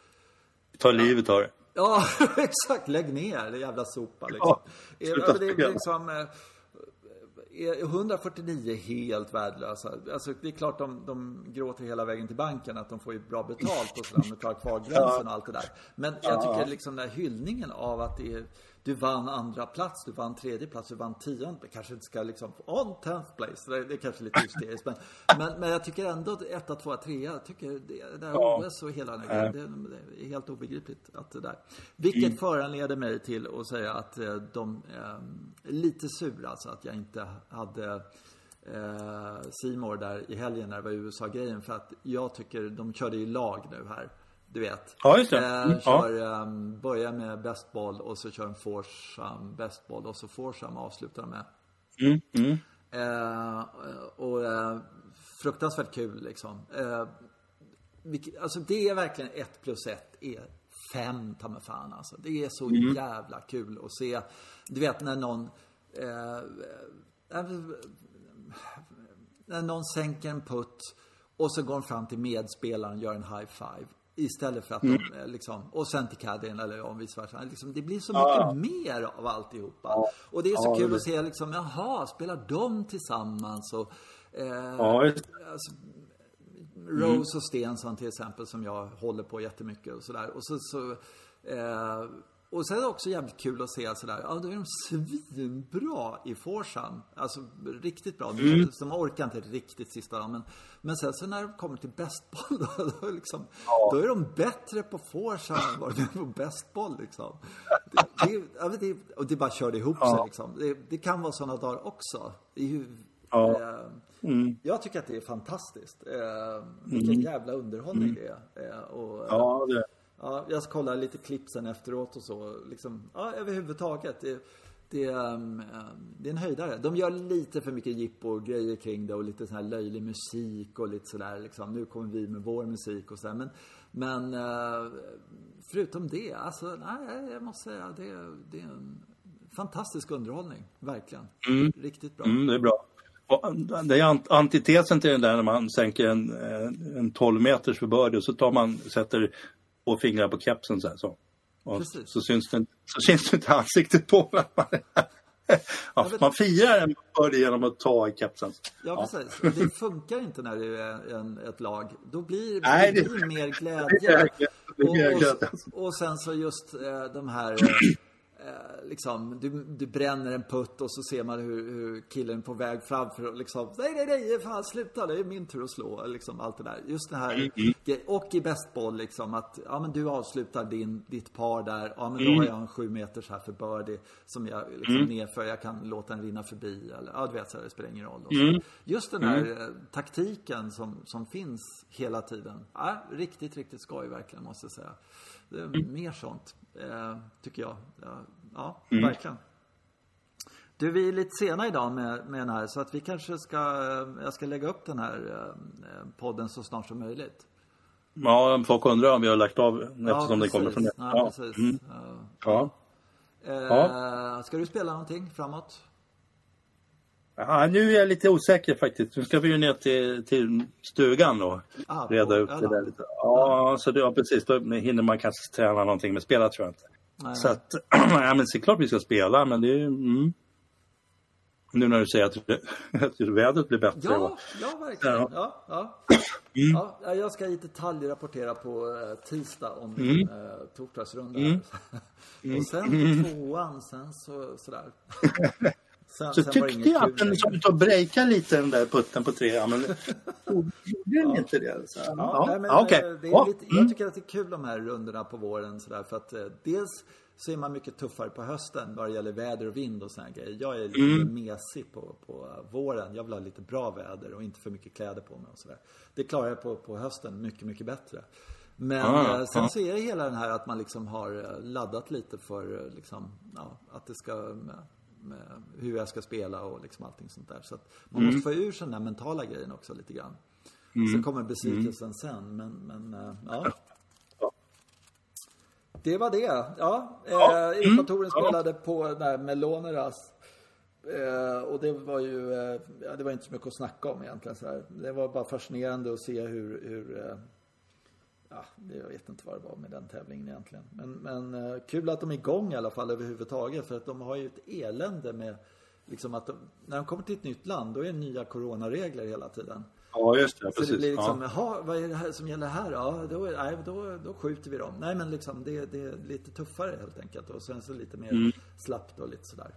Ta livet av det. Ja, exakt. Lägg ner det jävla sopa. Liksom. Ja, sluta, det är liksom, hundrafyrtionio helt värdelösa. Alltså, det är klart de, de gråter hela vägen till banken att de får ju bra betalt och sådär, med tar kvar gränsen och allt det där. Men jag tycker liksom den här hyllningen av att det är, du vann andra plats, du vann tredje plats, du vann tionde. Kanske inte ska liksom on tenth place. Det är, det är kanske lite hysteriskt. Men, men, men jag tycker ändå att ett, två, tre. Jag tycker det, det här ja. O S och hela den här äh. grejen. Det är helt obegripligt att det där. Vilket mm. föranleder mig till att säga att de är lite sura. Alltså att jag inte hade Seymour där i helgen när det var U S A-grejen. För att jag tycker de körde i lag nu här. Du vet, ja, just det. Mm, kör, ja. um, börjar med bäst boll och så kör en forsam bäst boll och så forsam avslutar med. Mm, mm. Uh, och uh, fruktansvärt kul liksom. Uh, vilket, alltså det är verkligen ett plus ett är fem, ta mig fan alltså. Det är så mm. jävla kul att se. Du vet när någon... Uh, uh, när någon sänker en putt och så går de fram till medspelaren och gör en high five. Istället för att de, mm. liksom, och sen till Kadin eller omvice liksom, det blir så mycket ja. mer av alltihopa. Ja. Och det är så ja, kul det. Att se liksom, jaha, spelar de tillsammans? Och, eh, ja, alltså, Rose mm. och Stensson till exempel, som jag håller på jättemycket och sådär. Och så... så eh, och sen är det också jävligt kul att se sådär, ja då är de svinbra i forsan, alltså riktigt bra, mm. de orkar inte riktigt sista dagen, men, men sen så när de kommer till bästboll då, då, liksom, ja. då är de bättre på forsan än vad de är på bästboll liksom. Det, det, jag vet, det, och det bara körde ihop ja. sig liksom, det, det kan vara sådana dagar också i, ja. eh, mm. jag tycker att det är fantastiskt, eh, vilken mm. jävla underhållning mm. det är, eh, och, ja det är. Ja, jag ska kolla lite klipp sen efteråt och så. Liksom, ja, överhuvudtaget. Det, det, um, det är en höjdare. De gör lite för mycket jippo och grejer kring det. Och lite sån här löjlig musik och lite sådär. Liksom. Nu kommer vi med vår musik och sådär. Men, men uh, förutom det. Alltså, nej, jag måste säga. Det, det är en fantastisk underhållning. Verkligen. Mm. Riktigt bra. Mm, det är bra. Det är antitesen till den där när man sänker en, en tolv meters förbörd. Och så tar man, sätter... och fingrar på kepsen så här så. Och så syns det, så syns det inte ansiktet på. Ja, man firar en början genom att ta i kapseln. Ja, precis. Ja. Det funkar inte när det är en, ett lag. Då blir Nej, det blir mer glädje. Det är glädje. Och, och, och sen så just eh, de här... Eh, liksom, du, du bränner en putt och så ser man hur, hur killen på väg framför och liksom, nej, nej, nej, fan sluta, det är min tur att slå, liksom allt det där, just det här, och i bästboll liksom, att, ja men du avslutar din, ditt par där, ja men då har jag en sju meters här för birdie som jag liksom mm. nerför, jag kan låta den rinna förbi eller, ja du vet, så här, det spelar ingen roll mm. just den här mm. taktiken som, som finns hela tiden, ja, riktigt, riktigt skoj verkligen, måste jag säga. Det är mer sånt, eh, tycker jag. Ja, ja mm. verkligen. Du, vi är lite sena idag med, med den här, så att vi kanske ska, jag ska lägga upp den här eh, podden så snart som möjligt. Ja, folk undrar om vi har lagt av eftersom ja, det kommer från det. Ja, ja. Precis. Mm. Ja. Eh, ja. Ska du spela någonting framåt? Ja, nu är jag lite osäker faktiskt. Nu ska vi ju ner till, till stugan då. Ah, reda upp det där lite. Ja, så det, ja, precis. Då hinner man kanske träna någonting med spela, tror jag inte. Nej. Så att, ja, men det är klart vi ska spela, men det är ju... Mm. Nu när du säger att, att vädret blir bättre. Ja, ja verkligen. Ja. Ja, ja. Mm. Ja, jag ska i detalj rapportera på tisdag om mm. min eh, torsdagsrunda. Mm. Mm. Och sen mm. tvåan, sen så, sådär. Sen, så sen tyckte jag att den som tar brejka lite den där putten på trean, men det är inte det. Så. Ja, ja. Nej, men, ja, okay. Det är lite, jag tycker att det är kul de här rundorna på våren så där, för att eh, dels så är man mycket tuffare på hösten vad det gäller väder och vind och såna grejer. Jag är lite mm. mesig på, på våren. Jag vill ha lite bra väder och inte för mycket kläder på mig och så där. Det klarar jag på, på hösten mycket, mycket bättre. Men ah, sen ah. så är det hela den här att man liksom har laddat lite för liksom, ja, att det ska... med hur jag ska spela och liksom allting sånt där. Så att man mm. måste få ur sådana här mentala grejen också lite grann. Mm. Sen kommer besvikelsen mm. sen. Men, men ja. Det var det. Ja. ja. Eh, Europa-touren mm. spelade ja. på där med Låneras. Eh, och det var ju eh, ja, det var inte så mycket att snacka om egentligen. Så här. Det var bara fascinerande att se hur... hur eh, ja, jag vet inte vad det var med den tävlingen egentligen. Men, men kul att de är igång i alla fall överhuvudtaget. För att de har ju ett elände med liksom att de, när de kommer till ett nytt land, då är det nya coronaregler hela tiden. Ja, just det. Så precis. Det blir liksom, ja. Vad är det här som gäller här? Ja, då, nej, då, då skjuter vi dem. Nej, men liksom det, det är lite tuffare helt enkelt. Och sen så lite mer mm. slappt och lite sådär.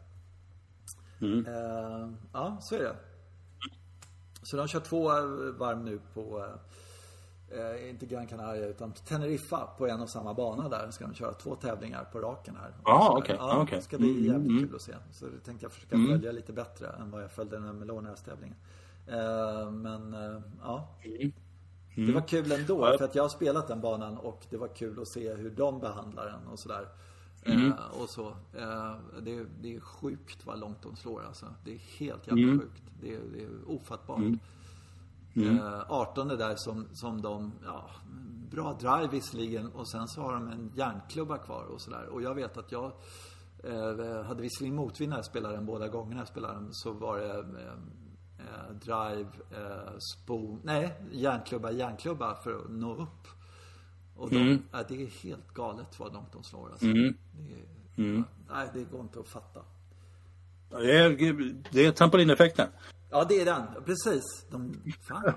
Mm. Eh, ja, så är det. Så de kör två varm nu på... Eh, inte Gran Canaria utan Teneriffa på en och samma bana där. Ska de köra två tävlingar på raken här. Ah, okay. Ja, okej. Det ska bli jävligt mm. kul att se. Så det tänkte jag försöka mm. följa lite bättre än vad jag följde den här Melonäras-tävlingen. Eh, men eh, ja. Mm. Det var kul ändå mm. för att jag har spelat den banan och det var kul att se hur de behandlar den och sådär. Mm. Eh, och så. Eh, det, det är sjukt vad långt de slår alltså. Det är helt jävla mm. sjukt. Det är, det är ofattbart. Mm. Mm. arton där som, som de ja, bra drive visserligen och sen så har de en järnklubba kvar och sådär, och jag vet att jag eh, hade visserligen motvind när jag spelade den, båda gångerna jag spelade den så var det eh, drive eh, spoon, nej järnklubba järnklubba för att nå upp och de, mm. äh, det är helt galet vad långt de slår alltså. mm. det, mm. ja, nej, det går inte att fatta. Det är, det är trampolineffekten. Ja, det är den. Precis. De, fan.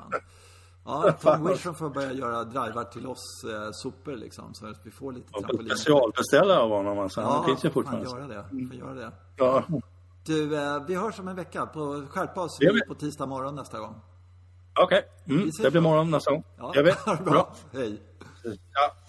Ja, Tom Whitson får börja göra drivar till oss eh, super liksom. Så att vi får lite trampolin. Specialbeställa av honom. Alltså. Ja, han får fan göra det. Får göra det. Ja. Du, eh, vi hörs om en vecka. På, skärpa oss på tisdag morgon nästa gång. Okej. Okay. Mm, det blir morgon nästa gång. Ja. Jag vet. Bra. Hej. Ja.